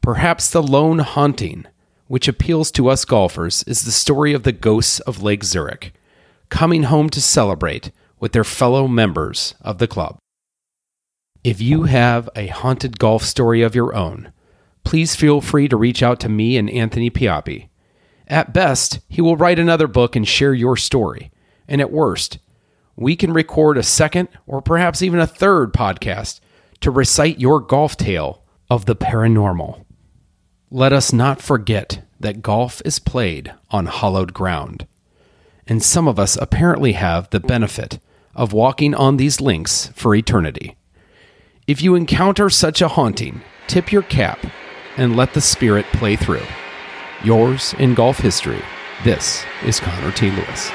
Perhaps the lone haunting, which appeals to us golfers, is the story of the ghosts of Lake Zurich, coming home to celebrate with their fellow members of the club. If you have a haunted golf story of your own, please feel free to reach out to me and Anthony Pioppi. At best, he will write another book and share your story, and at worst, we can record a second or perhaps even a third podcast to recite your golf tale of the paranormal. Let us not forget that golf is played on hallowed ground, and some of us apparently have the benefit of walking on these links for eternity. If you encounter such a haunting, tip your cap and let the spirit play through. Yours in golf history, this is Connor T. Lewis.